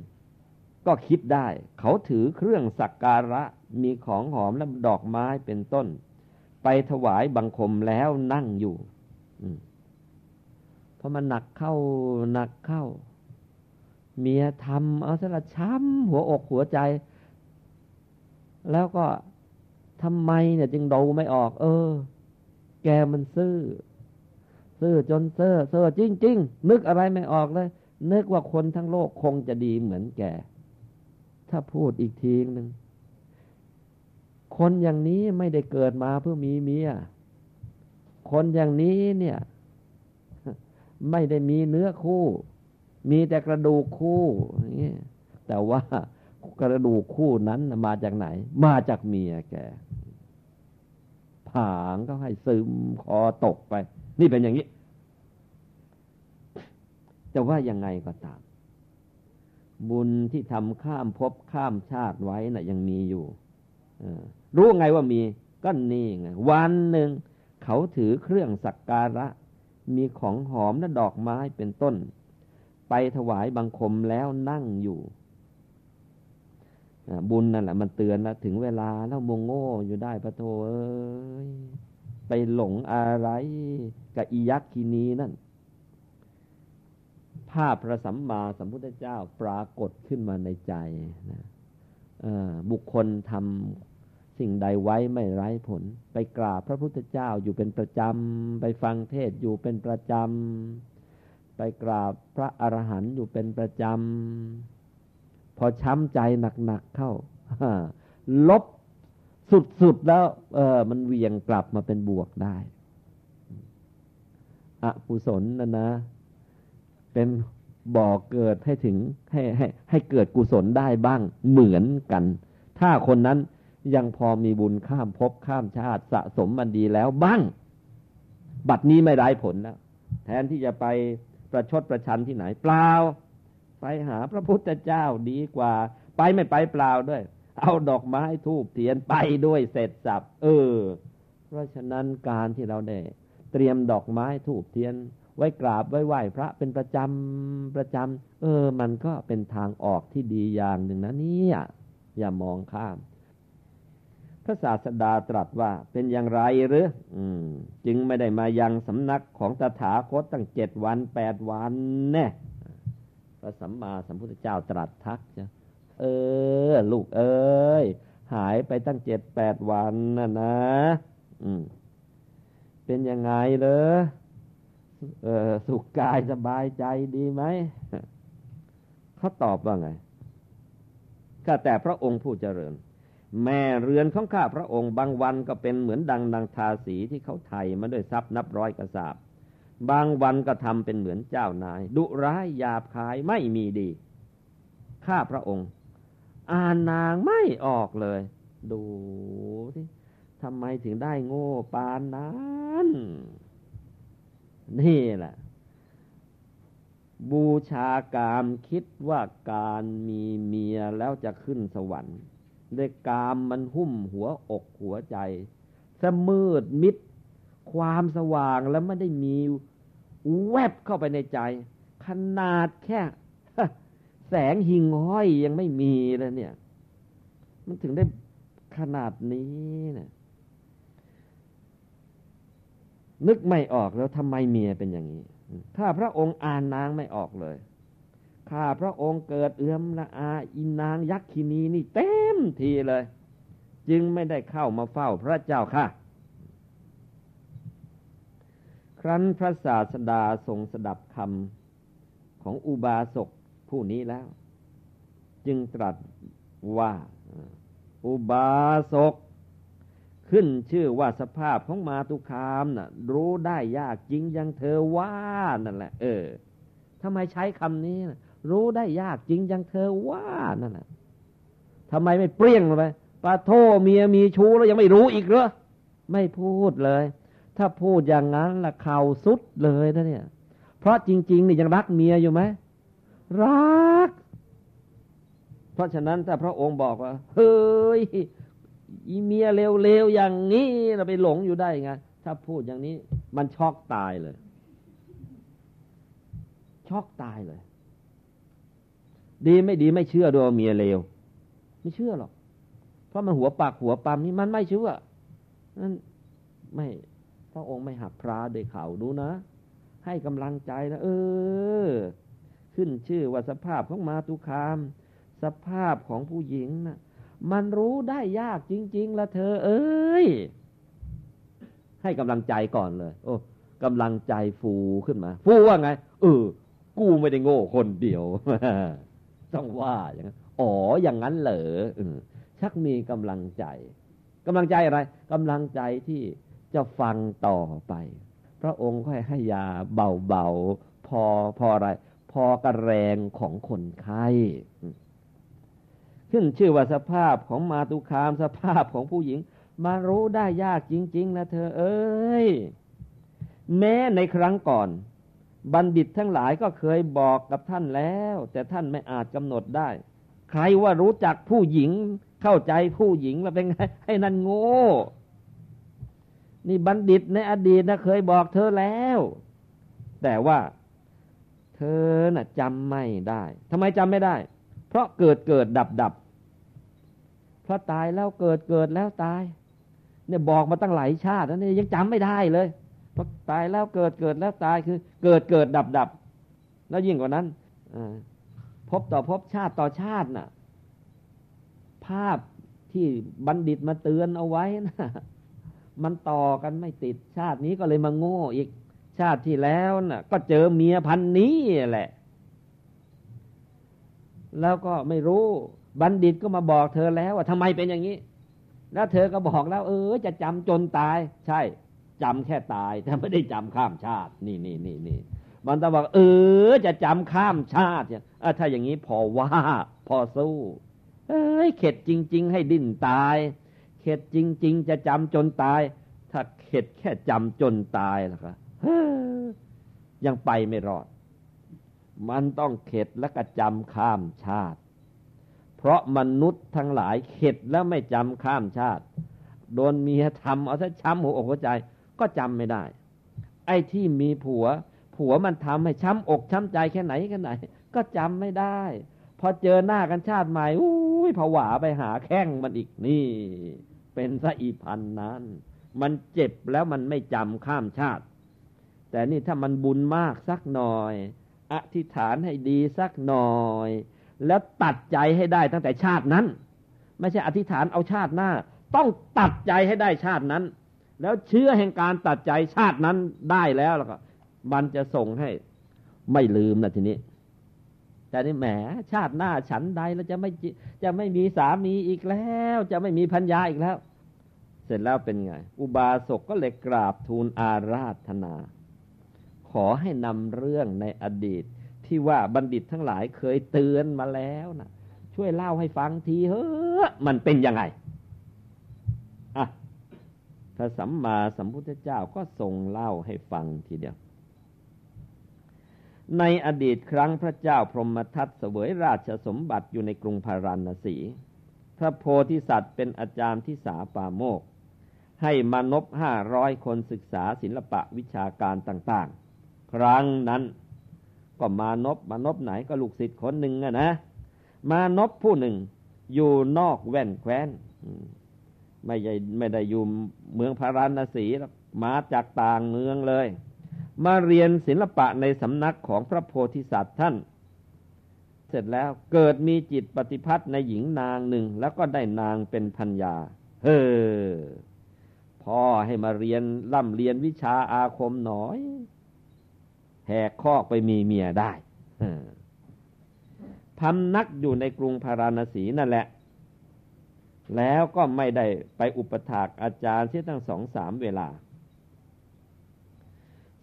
ก็คิดได้เขาถือเครื่องสักการะมีของหอมและดอกไม้เป็นต้นไปถวายบังคมแล้วนั่งอยู่เพราะมันหนักเข้าหนักเข้าเมียทำเอาสละช้ำหัวอกหัวใจแล้วก็ ทำไมเนี่ยจึงดูไม่ออกเออแกมันซื่อซื่อจนเซ่อเซ่อจริงๆนึกอะไรไม่ออกเลยนึกว่าคนทั้งโลกคงจะดีเหมือนแกถ้าพูดอีกทีนึงคนอย่างนี้ไม่ได้เกิดมาเพื่อมีเมียคนอย่างนี้เนี่ยไม่ได้มีเนื้อคู่มีแต่กระดูกคู่นี่แต่ว่ากระดูกคู่นั้นมาจากไหนมาจากเมียแกผางก็ให้ซึมคอตกไปนี่เป็นอย่างนี้แต่ว่ายังไงก็ตามบุญที่ทำข้ามภพข้ามชาติไว้น่ะยังมีอยู่รู้ไงว่ามีก็นี่ไงวันหนึ่งเขาถือเครื่องสักการะมีของหอมและดอกไม้เป็นต้นไปถวายบังคมแล้วนั่งอยู่บุญนั่นแหละมันเตือนแล้วถึงเวลาแล้วโมโง่อยู่ได้พระโธเอ้ยไปหลงอะไรกับอิยักขินีนั่นภาพพระสัมมาสัมพุทธเจ้าปรากฏขึ้นมาในใจนะบุคคลทำสิ่งใดไว้ไม่ไร้ผลไปกราบพระพุทธเจ้าอยู่เป็นประจำไปฟังเทศอยู่เป็นประจำไปกราบพระอรหันต์อยู่เป็นประจำพอช้ำใจหนักๆเข้าลบสุดๆแล้วเออมันเวียงกลับมาเป็นบวกได้อกุศลนะนะเป็นบ่อเกิดให้ถึงให้ให้ให้เกิดกุศลได้บ้างเหมือนกันถ้าคนนั้นยังพอมีบุญข้ามภพข้ามชาติสะสมมันดีแล้วบ้างบัดนี้ไม่ได้ผลแล้วแทนที่จะไปประชดประชันที่ไหนเปล่าไปหาพระพุทธเจ้าดีกว่าไปไม่ไปเปล่าด้วยเอาดอกไม้ธูปเทียนไปด้วยเสร็จสับเออเพราะฉะนั้นการที่เราได้เตรียมดอกไม้ธูปเทียนไว้กราบไว้ไหว้พระเป็นประจำประจำเออมันก็เป็นทางออกที่ดีอย่างหนึ่งนะนี่อย่ามองข้ามพระศาสดาตรัสว่าเป็นอย่างไรหรืออืมจึงไม่ได้มายังสำนักของตถาคตตั้งเจ็ดวันแปดวันแน่พระสัมมาสัมพุทธเจ้าตรัสทักจ้ะเออลูกเอ้ยหายไปตั้งเจ็ดแปดวันนะนะอืมเป็นยังไงเหรอเออสุขกายสบายใจดีไหมเขาตอบว่าไงข้าแต่พระองค์ผู้เจริญแม่เรือนของข้าพระองค์บางวันก็เป็นเหมือนดังนางทาสีที่เขาไถมาด้วยทรัพย์นับร้อยกระสาบบางวันก็ทำเป็นเหมือนเจ้านายดุร้ายหยาบคายไม่มีดีข้าพระองค์อ่านนางไม่ออกเลยดูที่ทำไมถึงได้โง่ปานนั้นนี่แหละบูชากามคิดว่าการมีเมียแล้วจะขึ้นสวรรค์ด้วยกามมันหุ้มหัวอกหัวใจสมืดมิดความสว่างแล้วไม่ได้มีแวบเข้าไปในใจขนาดแค่แสงหิ่งห้อยยังไม่มีแล้วเนี่ยมันถึงได้ขนาดนี้นะนึกไม่ออกแล้วทำไมเมียเป็นอย่างนี้ถ้าพระองค์อ่านนางไม่ออกเลยข้าพระองค์เกิดเอื้อมละอาอินางยักขินีนี่เต็มทีเลยจึงไม่ได้เข้ามาเฝ้าพระเจ้าค่ะครั้นพระศาสดาทรงสดับคำของอุบาสกผู้นี้แล้วจึงตรัสว่าอุบาสกขึ้นชื่อว่าสภาพของมาตุคามน่ะรู้ได้ยากจริงอย่างเธอว่านั่นแหละเออทำไมใช้คำนี้นะรู้ได้ยากจริงอย่างเธอว่านั่นแหละทำไมไม่เปรี้ยงไปปะโทเมียมีชู้แล้วยังไม่รู้อีกเหรอไม่พูดเลยถ้าพูดอย่างนั้นล่ะเข่าสุดเลยนะเนี่ยเพราะจริงๆนี่ยังรักเมียอยู่ไหมรักเพราะฉะนั้นถ้าพระองค์บอกว่าเฮ้ยอีเมียเร็วๆอย่างนี้เราไปหลงอยู่ได้ไงถ้าพูดอย่างนี้มันช็อกตายเลยช็อกตายเลยดีไม่ดีไม่เชื่อด้วยว่าเมียเร็วไม่เชื่อหรอกเพราะมันหัวปากหัวปามนี่มันไม่เชื่อนั่นไม่พระองค์ไม่หักพระด้วยเขาดูนะให้กำลังใจนะเออขึ้นชื่อว่าสภาพของมาตุคามสภาพของผู้หญิงนะ มันรู้ได้ยากจริงๆละเธอเอ้ยให้กำลังใจก่อนเลยโอ้กำลังใจฟูขึ้นมาฟูว่าไงเออกูไม่ได้โง่คนเดียว ต้องว่าอย่างนั้นอ๋ออย่างนั้นเหรอชักมีกำลังใจกำลังใจอะไรกำลังใจที่จะฟังต่อไปพระองค์ค่อยให้ยาเบาๆพอพออะไรพอกระแรงของคนไข้ขึ้นชื่อว่าสภาพของมาตุคามสภาพของผู้หญิงมารู้ได้ยากจริงๆนะเธอเอ้ยแม้ในครั้งก่อนบัณฑิตทั้งหลายก็เคยบอกกับท่านแล้วแต่ท่านไม่อาจกำหนดได้ใครว่ารู้จักผู้หญิงเข้าใจผู้หญิงแล้วเป็นไงให้นั่นโง่นี่บัณฑิตในอดีตนะเคยบอกเธอแล้วแต่ว่าเธอน่ะจำไม่ได้ทำไมจำไม่ได้เพราะเกิดเกิดดับดับเพราะตายแล้วเกิดเกิดแล้วตายเนี่ยบอกมาตั้งหลายชาติแล้วเนี่ยยังจำไม่ได้เลยเพราะตายแล้วเกิดเกิดแล้วตายคือเกิดเกิดดับดับแล้วยิ่งกว่านั้นพบต่อพบชาติต่อชาติน่ะภาพที่บัณฑิตมาเตือนเอาไว้นะมันต่อกันไม่ติดชาตินี้ก็เลยมาโง่อีกชาติที่แล้วน่ะก็เจอเมียพันนี้แหละแล้วก็ไม่รู้บัณฑิตก็มาบอกเธอแล้วว่าทำไมเป็นอย่างนี้แล้วเธอก็บอกแล้วเออจะจำจนตายใช่จำแค่ตายแต่ไม่ได้จำข้ามชาตินี่นี่นี่นี่มันต้องบอกเออจะจำข้ามชาติเนี่ยถ้าอย่างนี้พอว่าพอสู้เอ้ยเข็ดจริงๆให้ดิ้นตายเข็ดจริงๆจะจำจนตายถ้าเข็ดแค่จำจนตายล่ะครับยังไปไม่รอดมันต้องเข็ดและกระจำข้ามชาติเพราะมนุษย์ทั้งหลายเข็ดแล้วไม่จำข้ามชาติโดนเมียทำเอาซะช้ำหัวอกหัวใจก็จำไม่ได้ไอ้ที่มีผัวผัวมันทำให้ช้ำอกช้ำใจแค่ไหนแค่ไหนก็จำไม่ได้พอเจอหน้ากันชาติใหม่อุ้ยผวาไปหาแข้งมันอีกนี่เป็นซะอีพันนั้นมันเจ็บแล้วมันไม่จำข้ามชาติแต่นี่ถ้ามันบุญมากสักหน่อยอธิษฐานให้ดีสักหน่อยแล้วตัดใจให้ได้ตั้งแต่ชาตินั้นไม่ใช่อธิษฐานเอาชาติหน้าต้องตัดใจให้ได้ชาตินั้นแล้วเชื่อแห่งการตัดใจชาตินั้นได้แล้วแล้วก็มันจะส่งให้ไม่ลืมนะทีนี้แต่นี่แหมชาติหน้าฉันใดแล้วจะไม่จะไม่มีสามีอีกแล้วจะไม่มีภรรยาอีกแล้วเสร็จแล้วเป็นไงอุบาสกก็เลยกราบทูลอาราธนาขอให้นำเรื่องในอดีตที่ว่าบัณฑิตทั้งหลายเคยเตือนมาแล้วนะช่วยเล่าให้ฟังทีเฮ้อมันเป็นยังไงอ่ะพระสัมมาสัมพุทธเจ้าก็ทรงเล่าให้ฟังทีเดียวในอดีตครั้งพระเจ้าพรหมทัตเสวยราชสมบัติอยู่ในกรุงพาราณสีพระโพธิสัตว์เป็นอาจารย์ที่สาปาโมกข์ให้มานพห้าร้อยคนศึกษาศิลปะวิชาการต่างๆครั้งนั้นก็มานพมานพไหนก็ลูกศิษย์คนหนึ่งอะนะมานพผู้หนึ่งอยู่นอกแว่นแคว้นไม่ได้ไม่ได้อยู่เมืองพาราณสีมาจากต่างเมืองเลยมาเรียนศิลปะในสำนักของพระโพธิสัตว์ท่านเสร็จแล้วเกิดมีจิตปฏิพัทธ์ในหญิงนางหนึ่งแล้วก็ได้นางเป็นภรรยาเฮ้อพ่อให้มาเรียนร่ำเรียนวิชาอาคมหน่อยแหกคอกไปมีเมียได้พำนักอยู่ในกรุงพาราณสีนั่นแหละแล้วก็ไม่ได้ไปอุปถากอาจารย์เสียตั้งสองสามเวลา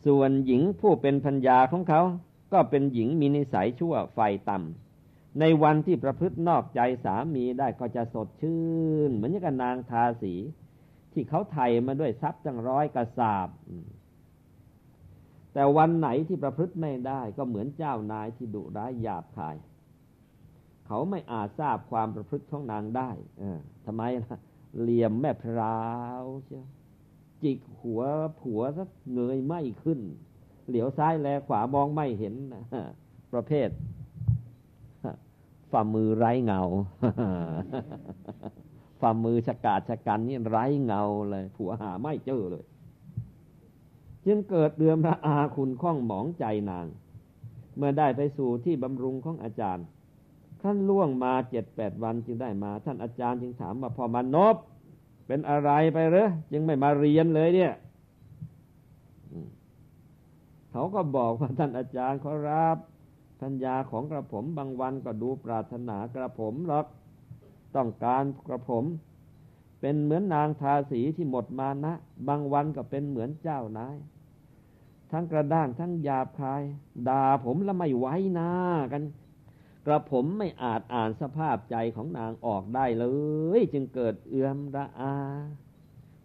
ส่วนหญิงผู้เป็นภรรยาของเขาก็เป็นหญิงมีนิสัยชั่วไฟต่ำในวันที่ประพฤตินอกใจสามีได้ก็จะสดชื่นเหมือนกับนางทาสีที่เขาไถมาด้วยทรัพย์ตั้งร้อยกระสาบแต่วันไหนที่ประพฤติไม่ได้ก็เหมือนเจ้านายที่ดุร้ายหยาบคายเขาไม่อาจทราบความประพฤติของนางได้เออทำไมล่ะเหลี่ยมแม่พราวเชียวจิกหัวผัวสักเงยไม่ขึ้นเหลียวซ้ายแลขวามองไม่เห็นประเภทฝ่ามือไร้เงาฝ่ามือฉกาจฉกันนี่ไร้เงาเลยผัวหาไม่เจอเลยจึงเกิดเดือมระอาคุณข้องหมองใจนางเมื่อได้ไปสู่ที่บำรุงของอาจารย์ ครั้นล่วงมาเจ็ดแปดวันจึงได้มาท่านอาจารย์จึงถามว่าพอมานพเป็นอะไรไปหรือจึงไม่มาเรียนเลยเนี่ยเขาก็บอกว่าท่านอาจารย์ขอรับปัญญาของกระผมบางวันก็ดูปรารถนากระผมหรอกต้องการกระผมเป็นเหมือนนางทาสีที่หมดมานะบางวันก็เป็นเหมือนเจ้านายทั้งกระด้างทั้งหยาบคายด่าผมแล้วไม่ไว้หน้ากันกระผมไม่อาจอ่านสภาพใจของนางออกได้เลยจึงเกิดเอื้อมระอา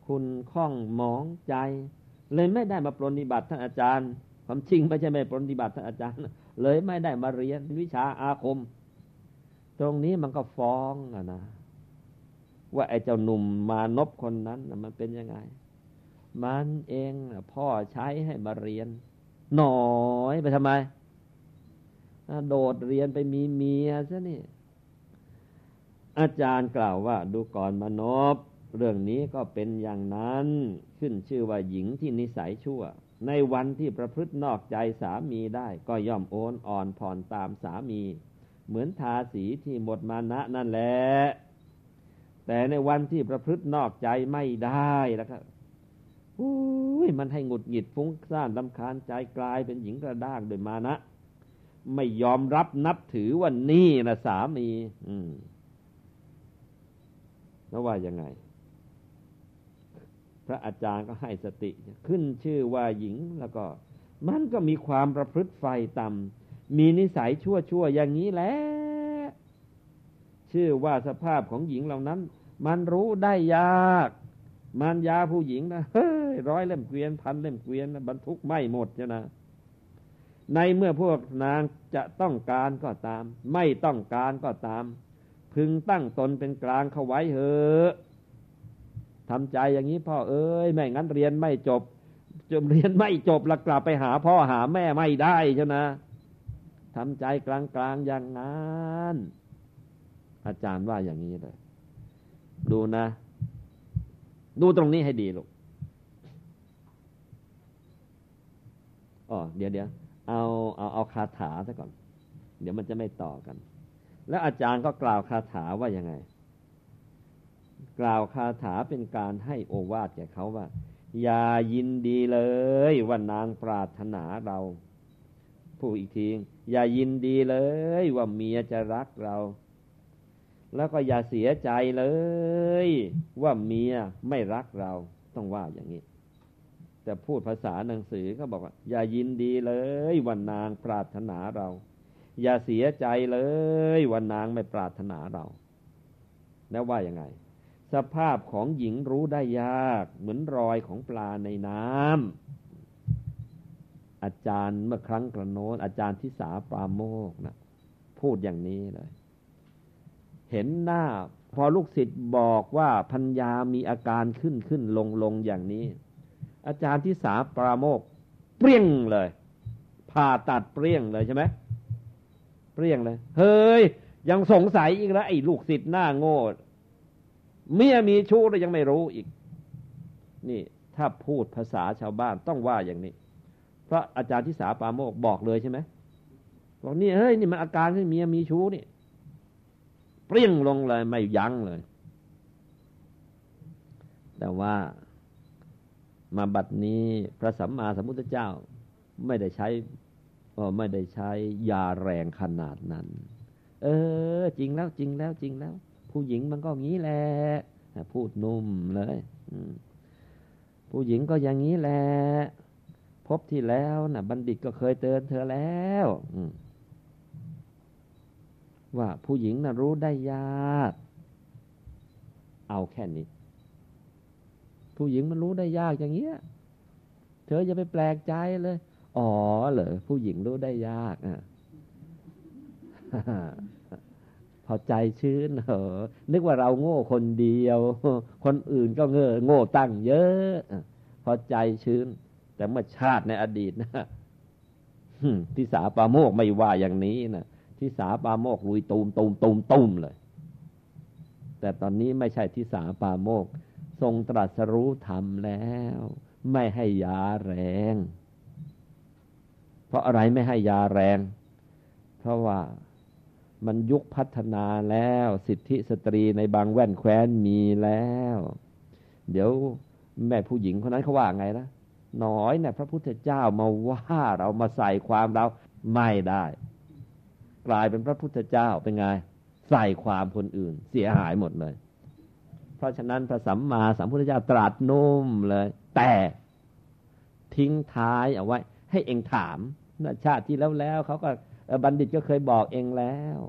คุณข้องหมองใจเลยไม่ได้มาปรนนิบัติท่านอาจารย์ความจริงไม่ใช่ไม่ปรนนิบัติท่านอาจารย์เลยไม่ได้มาเรียนวิชาอาคมตรงนี้มันก็ฟ้องอะนะว่าไอ้เจ้าหนุ่มมานพคนนั้นมันเป็นยังไงมันเองพ่อใช้ให้มาเรียนหน่อยไปทำไมโดดเรียนไปมีเมียซะนี่อาจารย์กล่าวว่าดูก่อนมานพเรื่องนี้ก็เป็นอย่างนั้นขึ้นชื่อว่าหญิงที่นิสัยชั่วในวันที่ประพฤตินอกใจสามีได้ก็ย่อมโอนอ่อนผ่อนตามสามีเหมือนทาสีที่หมดมานะนั่นแหละแต่ในวันที่ประพฤตินอกใจไม่ได้แล้วครับอุ้ยมันให้หงุดหงิดฟุ้งซ่านรำคาญใจกลายเป็นหญิงกระด้างโดยมานะไม่ยอมรับนับถือว่านี่นะสามีอืมแล้วว่ายังไงพระอาจารย์ก็ให้สติขึ้นชื่อว่าหญิงแล้วก็มันก็มีความประพฤติไฟต่ำมีนิสัยชั่วๆอย่างนี้แหละชื่อว่าสภาพของหญิงเหล่านั้นมันรู้ได้ยากมันยาผู้หญิงนะเฮ้ยร้อยเล่มเกวียนพันเล่มเกวียนบรรทุกไม่หมดนะในเมื่อพวกนางจะต้องการก็ตามไม่ต้องการก็ตามพึงตั้งตนเป็นกลางเข้าไว้เถอะทำใจอย่างนี้พ่อเอ้ยไม่งั้นเรียนไม่จบจนเรียนไม่จบแล้วกลับไปหาพ่อหาแม่ไม่ได้ใช่นะทำใจกลางๆอย่างนั้นอาจารย์ว่าอย่างนี้เลยดูนะดูตรงนี้ให้ดีลูกอ๋อเดี๋ยวเดี๋ยวเอาเอาเอาคาถาซะก่อนเดี๋ยวมันจะไม่ต่อกันแล้วอาจารย์ก็กล่าวคาถาว่ายังไงกล่าวคาถาเป็นการให้โอวาทแก่เขาว่าอย่ายินดีเลยว่านางปรารถนาเราผู้อีกทีอย่ายินดีเลยว่าเมียจะรักเราแล้วก็อย่าเสียใจเลยว่าเมียไม่รักเราต้องว่าอย่างนี้แต่พูดภาษาหนังสือเขาบอกว่าอย่ายินดีเลยว่านางปรารถนาเราอย่าเสียใจเลยว่านางไม่ปรารถนาเราแล้วว่ายังไงสภาพของหญิงรู้ได้ยากเหมือนรอยของปลาในน้ำอาจารย์เมื่อครั้งกระโน้นอาจารย์ทิสาปราโมกนะพูดอย่างนี้เลยเห็นหน้าพอลูกศิษย์บอกว่าพัญญามีอาการขึ้นขึ้นลงลงอย่างนี้อาจารย์ทิสาปราโมกเปรี้ยงเลยผ่าตัดเปรี้ยงเลยใช่ไหมเปรี้ยงเลยเฮ้ยยังสงสัยอีกแล้วไอ้ลูกศิษย์หน้าโง่เมียมีชู้แล้วยังไม่รู้อีกนี่ถ้าพูดภาษาชาวบ้านต้องว่าอย่างนี้เพราะอาจารย์ทิสาปราโมกบอกเลยใช่ไหมบอกนี่เฮ้ยนี่มันอาการที่เมียมีชู้นี่เปรี้ยงลงเลยไม่ยั้งเลยแต่ว่ามาบัดนี้พระสัมมาสัมพุทธเจ้าไม่ได้ใช้ไม่ได้ใช้ยาแรงขนาดนั้นเออจริงแล้วจริงแล้วจริงแล้วผู้หญิงมันก็งี้แหละพูดนุ่มเลยผู้หญิงก็อย่างนี้แหละพบที่แล้วนะบัณฑิตก็เคยเตือนเธอแล้วว่าผู้หญิงน่ะรู้ได้ยากเอาแค่นี้ผู้หญิงมันรู้ได้ยากอย่างเงี้ยเธออย่าไปแปลกใจเลยอ๋อเหรอผู้หญิงรู้ได้ยากอ่ะ พอใจชื้นเหรอนึกว่าเราโง่คนเดียวคนอื่นก็เง่อโง่ตั้งเยอะพอใจชื้นแต่เมื่อชาติในอดีตนะทิสาปราโมกไม่ว่าอย่างนี้นะทิสาปราโมกลุยตูมตูมตูมตูมเลยแต่ตอนนี้ไม่ใช่ทิสาปราโมกทรงตรัสรู้ธรรมแล้วไม่ให้ยาแรงเพราะอะไรไม่ให้ยาแรงเพราะว่า มันยุคพัฒนาแล้วสิทธิสตรีในบางแว่นแคว้นมีแล้วเดี๋ยวแม่ผู้หญิงคนนั้นเขาว่าไงนะน้อยเนี่ยพระพุทธเจ้ามาว่าเรามาใส่ความเราไม่ได้กลายเป็นพระพุทธเจ้าเป็นไงใส่ความคนอื่นเสียหายหมดเลยเพราะฉะนั้นพระสัมมาสัมพุทธเจ้าตรัสนุ่มเลยแต่ทิ้งท้ายเอาไว้ให้เองถามชาติที่แล้วแล้วเขาก็บัณฑิตก็เคยบอกเองแล้ว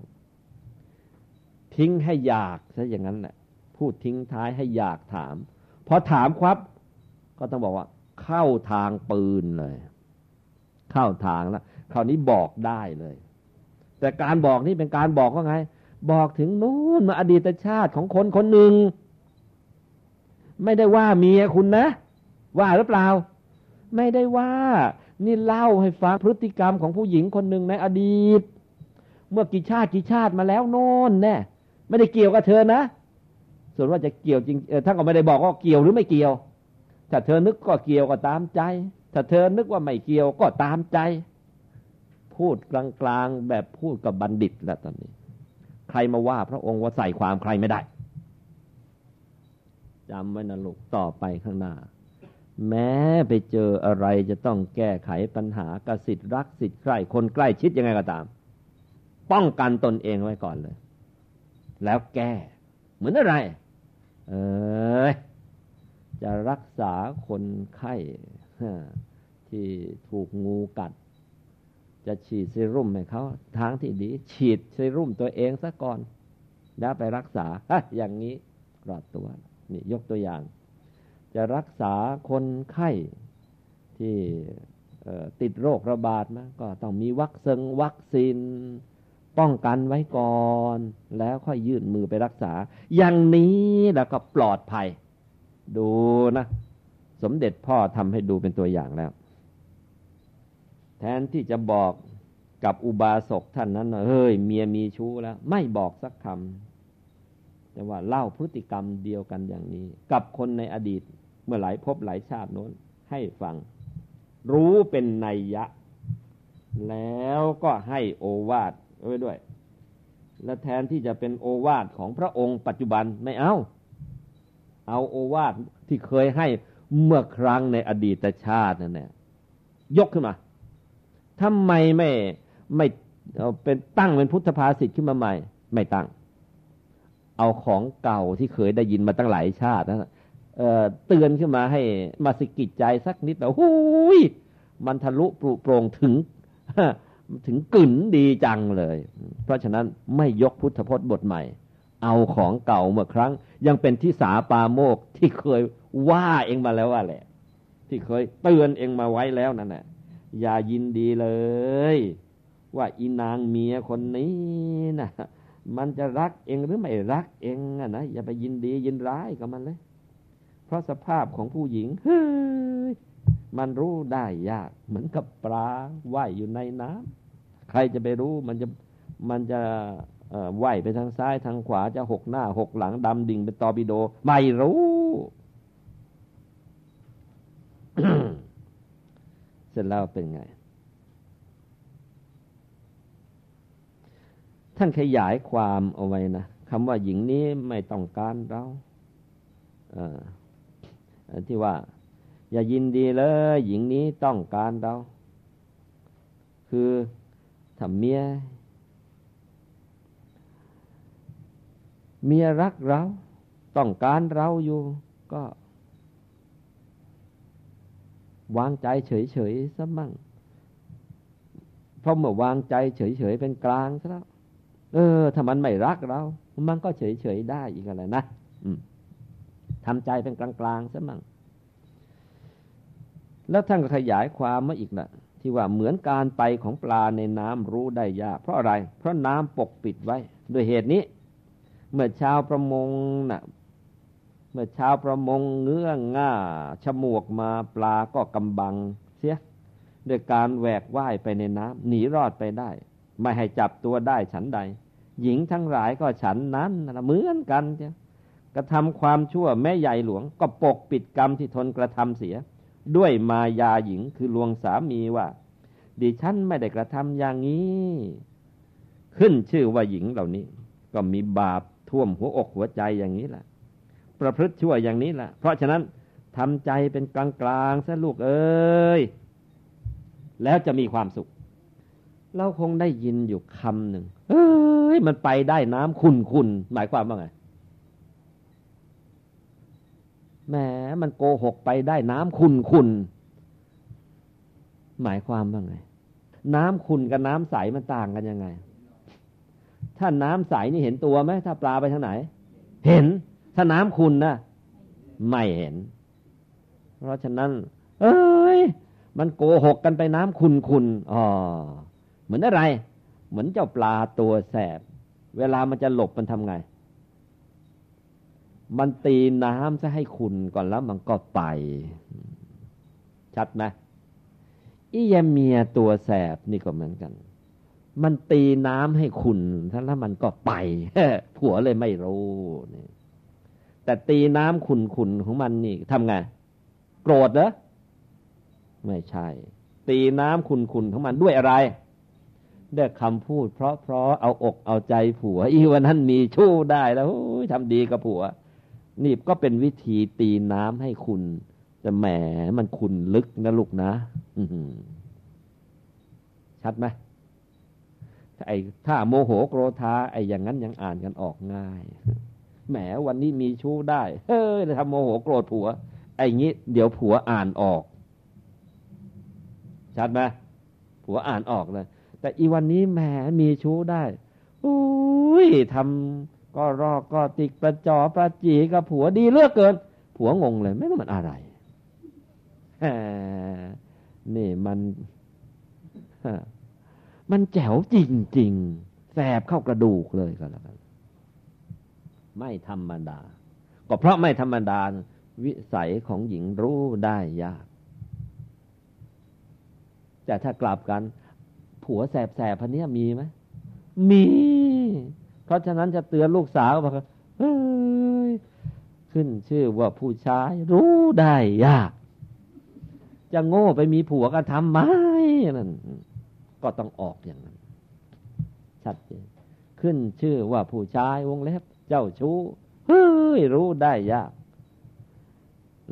ทิ้งให้อยากซะอย่างนั้นแหละพูดทิ้งท้ายให้อยากถามพอถามครับก็ต้องบอกว่าเข้าทางปืนเลยเข้าทางแล้วคราวนี้บอกได้เลยแต่การบอกนี่เป็นการบอกว่าไงบอกถึงนู่นมาอดีตชาติของคนคนหนึ่งไม่ได้ว่าเมียคุณนะว่าหรือเปล่าไม่ได้ว่านี่เล่าให้ฟังพฤติกรรมของผู้หญิงคนหนึ่งในอดีตเมื่อกี่ชาติกี่ชาติมาแล้วโน่นแน่ไม่ได้เกี่ยวกับเธอนะส่วนว่าจะเกี่ยวจริงท่านก็ไม่ได้บอกว่าเกี่ยวหรือไม่เกี่ยวถ้าเธอนึกก็เกี่ยวก็ตามใจถ้าเธอนึกว่าไม่เกี่ยวก็ตามใจพูดกลางๆแบบพูดกับบัณฑิตแล้วตอนนี้ใครมาว่าพระองค์ว่าใส่ความใครไม่ได้จำไว้นะลูกต่อไปข้างหน้าแม้ไปเจออะไรจะต้องแก้ไขปัญหากับสิทธิ์รักสิทธิ์ใคร่คนใกล้ชิดยังไงก็ตามป้องกันตนเองไว้ก่อนเลยแล้วแก้เหมือนอะไรเออจะรักษาคนไข้ที่ถูกงูกัดจะฉีดเซรุ่มให้เขาทางที่ดีฉีดเซรุ่มตัวเองซะก่อนแล้วไปรักษาอย่างนี้รอดตัวนี่ยกตัวอย่างจะรักษาคนไข้ที่ติดโรคระบาดนะก็ต้องมีวัคซีนวัคซีนป้องกันไว้ก่อนแล้วค่อยยื่นมือไปรักษาอย่างนี้แล้วก็ปลอดภัยดูนะสมเด็จพ่อทำให้ดูเป็นตัวอย่างแล้วแทนที่จะบอกกับอุบาสกท่านนั้นเฮ้ยเมียมีชู้แล้วไม่บอกสักคำแต่ว่าเล่าพฤติกรรมเดียวกันอย่างนี้กับคนในอดีตเมื่อหลายภพหลายชาติโน้นให้ฟังรู้เป็นนัยยะแล้วก็ให้โอวาทไว้ด้วยและแทนที่จะเป็นโอวาทของพระองค์ปัจจุบันไม่เอาเอาโอวาทที่เคยให้เมื่อครั้งในอดีตชาตินั่นแหละยกขึ้นมาทำไมไม่ไม่เป็นตั้งเป็นพุทธภาษิตขึ้นมาใหม่ไม่ตั้งเอาของเก่าที่เคยได้ยินมาตั้งหลายชาตินะเอ่อเตือนขึ้นมาให้มาสะกิดใจสักนิดแล้วหูยมันทะลุปรุโปร่งถึงถึงกลิ่นดีจังเลยเพราะฉะนั้นไม่ยกพุทธพจน์บทใหม่เอาของเก่าเมื่อครั้งยังเป็นที่สาปาโมกที่เคยว่าเองมาแล้วว่าแหละที่เคยเตือนเองมาไว้แล้วนั่นแหละอย่ายินดีเลยว่าอีนางเมียคนนี้นะมันจะรักเองหรือไม่รักเองอะนะอย่าไปยินดียินร้ายกับมันเลยเพราะสภาพของผู้หญิงเฮ้ยมันรู้ได้ยากเหมือนกับปลาว่ายอยู่ในน้ำใครจะไปรู้มันจะมันจะว่ายไปทางซ้ายทางขวาจะหกหน้าหกหลังดำดิ่งเป็นตอร์ปิโดไม่รู้ เสร็จแล้วเป็นไงท่านขยายความเอาไว้นะคำว่าหญิงนี้ไม่ต้องการเราที่ว่าอย่ายินดีเลยหญิงนี้ต้องการเราคือถ้าเมียเมียรักเราต้องการเราอยู่ก็วางใจเฉยๆซะมั่งเพราะเมื่อวางใจเฉยๆเป็นกลางซะแล้วเออถ้ามันไม่รักเรามันก็เฉยๆได้อีกอะไรนะทำใจเป็นกลางๆซะมั่งแล้วท่านก็ขยายความมาอีกนะที่ว่าเหมือนการไปของปลาในน้ำรู้ได้ยากเพราะอะไรเพราะน้ำปกปิดไว้ด้วยเหตุนี้เมื่อชาวประมงนะเมื่อชาวประมงเงื้อง่าฉมวกมาปลาก็กำบังเสียด้วยการแหวกว่ายไปในน้ำหนีรอดไปได้ไม่ให้จับตัวได้ฉันใดหญิงทั้งหลายก็ฉันนั้นเหมือนกันจ้ะกระทำความชั่วแม่ใหญ่หลวงก็ปกปิดกรรมที่ทนกระทำเสียด้วยมายาหญิงคือลวงสามีว่าดิฉันไม่ได้กระทำอย่างนี้ ขึ้นชื่อว่าหญิงเหล่านี้ก็มีบาปท่วมหัวอกหัวใจอย่างนี้แหละประพฤติชั่วอย่างนี้แหละเพราะฉะนั้นทำใจเป็นกลางกลางซะลูกเอ้ยแล้วจะมีความสุขเราคงได้ยินอยู่คำหนึ่งเอ้ยมันไปได้น้ำขุ่นขุ่นหมายความว่าไงแหมมันโกหกไปได้น้ำขุ่นขุ่นหมายความว่าไงน้ำขุ่นกับน้ำใสมันต่างกันยังไงถ้าน้ำใสนี่เห็นตัวไหมถ้าปลาไปทางไหนเห็นถ้าน้ำขุ่นนะไม่เห็นเพราะฉะนั้นเอ้ยมันโกหกกันไปน้ำขุ่นขุ่นอ๋อเหมือนอะไรเหมือนเจ้าปลาตัวแสบเวลามันจะหลบมันทำไงมันตีน้ำซะให้ขุ่นก่อนแล้วมันก็ไปชัดไหมอีแยเมียตัวแสบนี่ก็เหมือนกันมันตีน้ำให้ขุ่นแล้วมันก็ไปผัวเลยไม่รู้นี่แต่ตีน้ำขุ่นๆของมันนี่ทำไงโกรธเหรอไม่ใช่ตีน้ำขุ่นๆของมันด้วยอะไรด้วยคำพูดเพราะๆเอาอกเอาใจผัวอีวันนั้นมีชู้ได้แล้วทำดีกับผัวนี่ก็เป็นวิธีตีน้ำให้ขุ่นแต่แหมมันขุ่นลึกนะลูกนะชัดไหมไอ้ถ้าโมโหโกรธาไอ้อย่างนั้นยังอ่านกันออกง่ายแหมวันนี้มีชู้ได้เฮ้ยทำโมโหโกรธผัวไอ้งี้เดี๋ยวผัวอ่านออกชัดไหมผัวอ่านออกเลยแต่อีวันนี้แหมมีชู้ได้อุ้ยทำก็รอกก็ติกประจอประจีกับผัวดีเลือกเกินผัวงงเลยไม่รู้มันอะไรนี่มันมันแจ๋วจริงๆแสบเข้ากระดูกเลยก็แล้วกันไม่ธรรมดาก็เพราะไม่ธรรมดาวิสัยของหญิงรู้ได้ยากแต่ถ้ากลับกันผัวแสบแสบพันนี้มีไหมมีเพราะฉะนั้นจะเตือนลูกสาวว่าเฮ้ยขึ้นชื่อว่าผู้ชายรู้ได้ยากจะโง่ไปมีผัวก็ทำไมนั่นก็ต้องออกอย่างนั้นชัดเจนขึ้นชื่อว่าผู้ชายวงเล็บเจ้าชู้เฮ้ยรู้ได้ยาก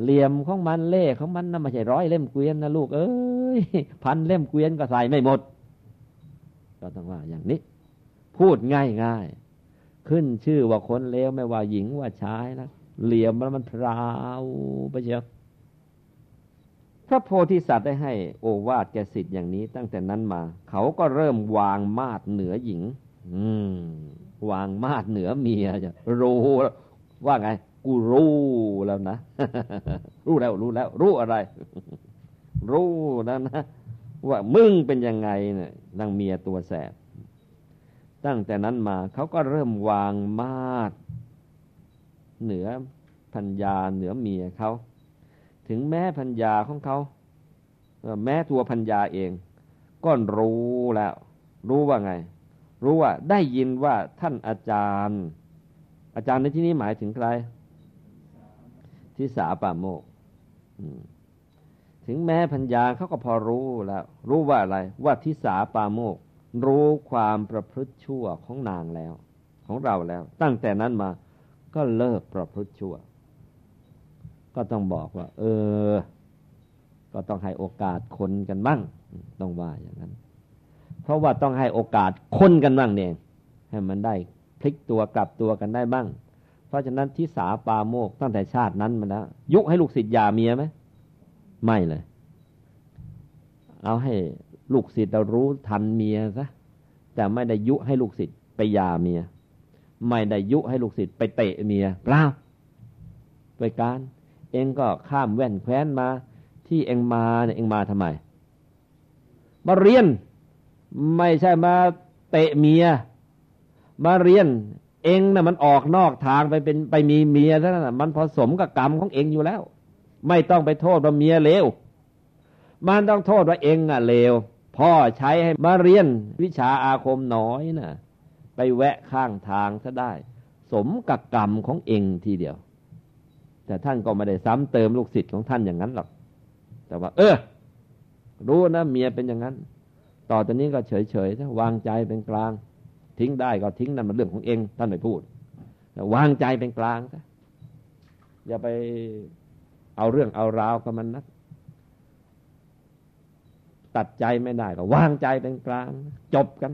เหลี่ยมของมันเล่ของมันน่ะไม่ใช่ร้อยเล่มเกวียนนะลูกเอ้ยพันเล่มเกวียนก็ใส่ไม่หมดก็ต้องว่าอย่างนี้พูดง่ายง่ายขึ้นชื่อว่าคนเลวไม่ว่าหญิงว่าชายนะเหลี่ยมมันมันพราวไปเชียวพระโพธิสัตว์ได้ให้โอวาทแก่ศิษย์อย่างนี้ตั้งแต่นั้นมาเขาก็เริ่มวางมาดเหนือหญิงวางมาดเหนือเมียจะรู้ว่าไงกูรู้แล้วนะ รู้แล้วรู้แล้วรู้อะไร รู้แล้วนะว่ามึงเป็นยังไงเนี่ยนางเมียตัวแสบตั้งแต่นั้นมาเขาก็เริ่มวางมาดเหนือพัญญาเหนือเมียเขาถึงแม้พัญญาของเขาแม้ตัวพัญญาเองก็รู้แล้วรู้ว่าไงรู้ว่าได้ยินว่าท่านอาจารย์อาจารย์ในที่นี้หมายถึงใครทิสาปาโมกถึงแม้พัญญาเขาก็พอรู้แล้วรู้ว่าอะไรว่าทิสาปาโมกรู้ความประพฤติชั่วของนางแล้วของเราแล้วตั้งแต่นั้นมาก็เลิกประพฤติชั่วก็ต้องบอกว่าเออก็ต้องให้โอกาสคนกันบ้างต้องว่าอย่างนั้นเพราะว่าต้องให้โอกาสคนกันบ้างเองให้มันได้พลิกตัวกลับตัวกันได้บ้างเพราะฉะนั้นทิสาปาโมกตั้งแต่ชาตินั้นมาแล้วยุให้ลูกศิษย์หย่าเมียไหมไม่เลยเอาให้ลูกศิษย์เรารู้ทันเมียซะแต่ไม่ได้ยุให้ลูกศิษย์ไปหย่าเมียไม่ได้ยุให้ลูกศิษย์ไปเตะเมียเปล่าโดยการเองก็ข้ามแว่นแคว้นมาที่เองมาเนี่ยเองมาทำไมมาเรียนไม่ใช่มาเตะเมียมาเรียนเองน่ะมันออกนอกทางไปเป็นไปมีเมียซะนั่นน่ะมันผสมกับกรรมของเองอยู่แล้วไม่ต้องไปโทษว่าเมียเลวมันต้องโทษว่าเองอ่ะเลวพ่อใช้ให้มาเรียนวิชาอาคมน้อยน่ะไปแวะข้างทางซะได้สมกับกรรมของเองทีเดียวแต่ท่านก็ไม่ได้ซ้ำเติมลูกศิษย์ของท่านอย่างนั้นหรอกแต่ว่าเออรู้นะเมียเป็นอย่างนั้นต่อจากนี้ก็เฉยๆถ้าวางใจเป็นกลาง ทิ้งได้ก็ทิ้งนั่นมันเรื่องของเองท่านไม่พูดวางใจเป็นกลางซะอย่าไปเอาเรื่องเอาราวกับมันนักตัดใจไม่ได้ก็วางใจเป็นกลางจบกัน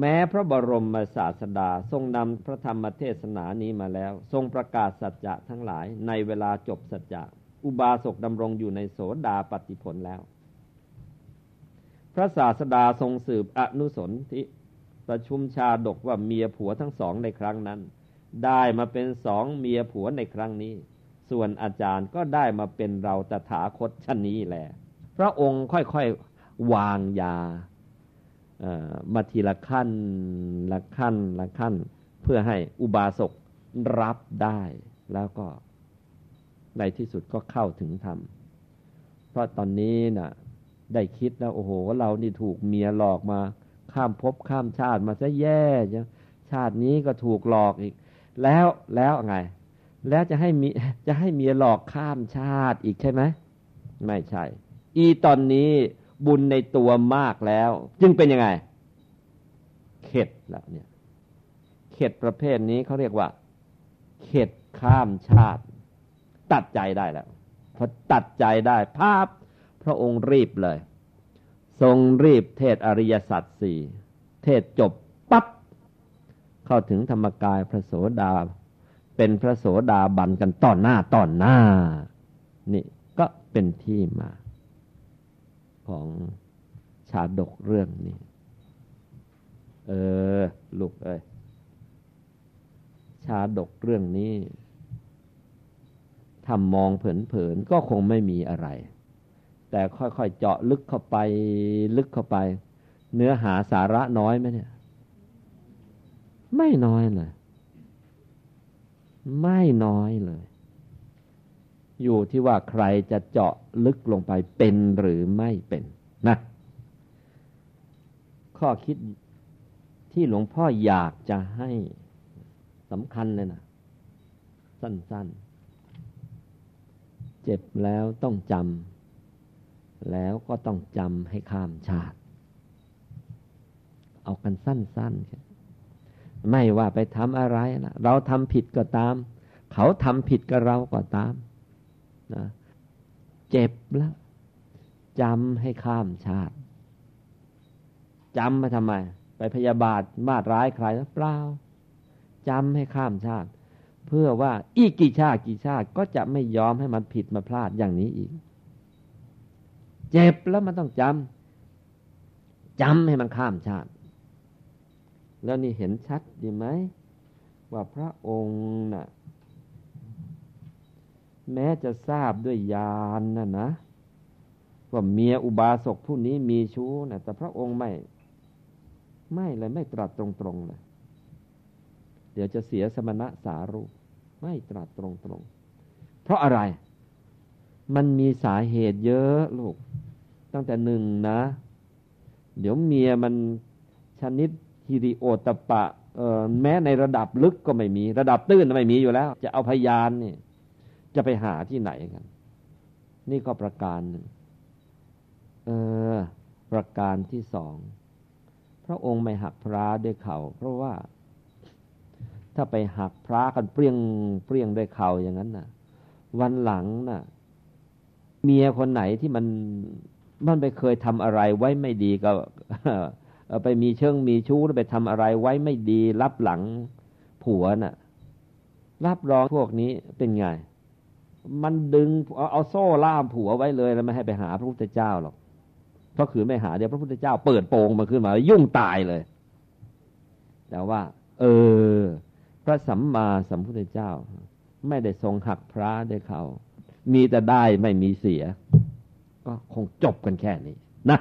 แม้พระบรมศาสดาทรงนำพระธรรมเทศนานี้มาแล้วทรงประกาศสัจจะทั้งหลายในเวลาจบสัจจะอุบาสกดำรงอยู่ในโสดาปัตติผลแล้วพระศาสดาทรงสืบอนุสนธิประชุมชาดกว่าเมียผัวทั้งสองในครั้งนั้นได้มาเป็นสองเมียผัวในครั้งนี้ส่วนอาจารย์ก็ได้มาเป็นเราตถาคตชะนี้แหละพระองค์ค่อยๆวางยามาทีละขั้นละขั้นละขั้นเพื่อให้อุบาสกรับได้แล้วก็ในที่สุดก็เข้าถึงธรรมเพราะตอนนี้น่ะได้คิดแล้วโอ้โหเรานี่ถูกเมียหลอกมาข้ามภพข้ามชาติมาซะแย่ชาตินี้ก็ถูกหลอกอีกแล้วแล้วไงแล้วจะให้มีจะให้เมียหลอกข้ามชาติอีกใช่ไหมไม่ใช่อีตอนนี้บุญในตัวมากแล้วจึงเป็นยังไงเข็ดแล้วเนี่ยเข็ดประเภทนี้เขาเรียกว่าเข็ดข้ามชาติตัดใจได้แล้วพอตัดใจได้ภาพพระองค์รีบเลยทรงรีบเทศอริยสัจสี่เทศจบปั๊บเข้าถึงธรรมกายพระโสดาเป็นพระโสดาบันกันต่อหน้าต่อหน้านี่ก็เป็นที่มาของชาดกเรื่องนี้เออลูกเอ้ยชาดกเรื่องนี้ถ้ามองเผินๆก็คงไม่มีอะไรแต่ค่อยๆเจาะลึกเข้าไปลึกเข้าไปเนื้อหาสาระน้อยไหมเนี่ยไม่น้อยเลยไม่น้อยเลยอยู่ที่ว่าใครจะเจาะลึกลงไปเป็นหรือไม่เป็นนะข้อคิดที่หลวงพ่ออยากจะให้สำคัญเลยนะสั้นๆเจ็บแล้วต้องจำแล้วก็ต้องจำให้ข้ามชาติเอากันสั้นๆไม่ว่าไปทำอะไรนะเราทำผิดก็ตามเขาทำผิดกับเราก็ตามนะเจ็บแล้วจำให้ข้ามชาติจำไปทำไมไปพยาบาทมาดร้ายใครเปล่าจำให้ข้ามชาติเพื่อว่าอีกกี่ชาติกี่ชาติก็จะไม่ยอมให้มันผิดมาพลาดอย่างนี้อีกเจ็บแล้วมันต้องจำจำให้มันข้ามชาติแล้วนี่เห็นชัดดีไหมว่าพระองค์น่ะแม้จะทราบด้วยญาณ น, นะนะว่าเมียอุบาสกผู้นี้มีชู้นะแต่พระองค์ไม่ไม่เลยไม่ตรัสตรงๆเลยเดี๋ยวจะเสียสมณะสารูปไม่ตรัสตรงๆเพราะอะไรมันมีสาเหตุเยอะลูกตั้งแต่หนึ่งนะเดี๋ยวเมียมันชนิดฮิริโอตปะแม้ในระดับลึกก็ไม่มีระดับตื้นไม่มีอยู่แล้วจะเอาพยานนี่จะไปหาที่ไหนกันนี่ก็ประการหนึ่งเออประการที่สองพระองค์ไม่หักพระด้วยเข่าเพราะว่าถ้าไปหักพระกันเปรี้ยงเปรี้ยงด้วยเข่าอย่างนั้นน่ะวันหลังน่ะเมียคนไหนที่มันมันไปเคยทำอะไรไว้ไม่ดีก็ ไปมีเชิงมีชู้หรือไปทำอะไรไว้ไม่ดีรับหลังผัวน่ะรับรองพวกนี้เป็นไงมันดึงเอาเอาโซ่ล่ามผัวไว้เลยแล้วไม่ให้ไปหาพระพุทธเจ้าหรอกเพราะขืนไม่หาเดี๋ยวพระพุทธเจ้าเปิดโปงมาขึ้นมายุ่งตายเลยแต่ว่าเออพระสัมมาสัมพุทธเจ้าไม่ได้ทรงหักพระด้วยเขามีแต่ได้ไม่มีเสียก็คงจบกันแค่นี้นะ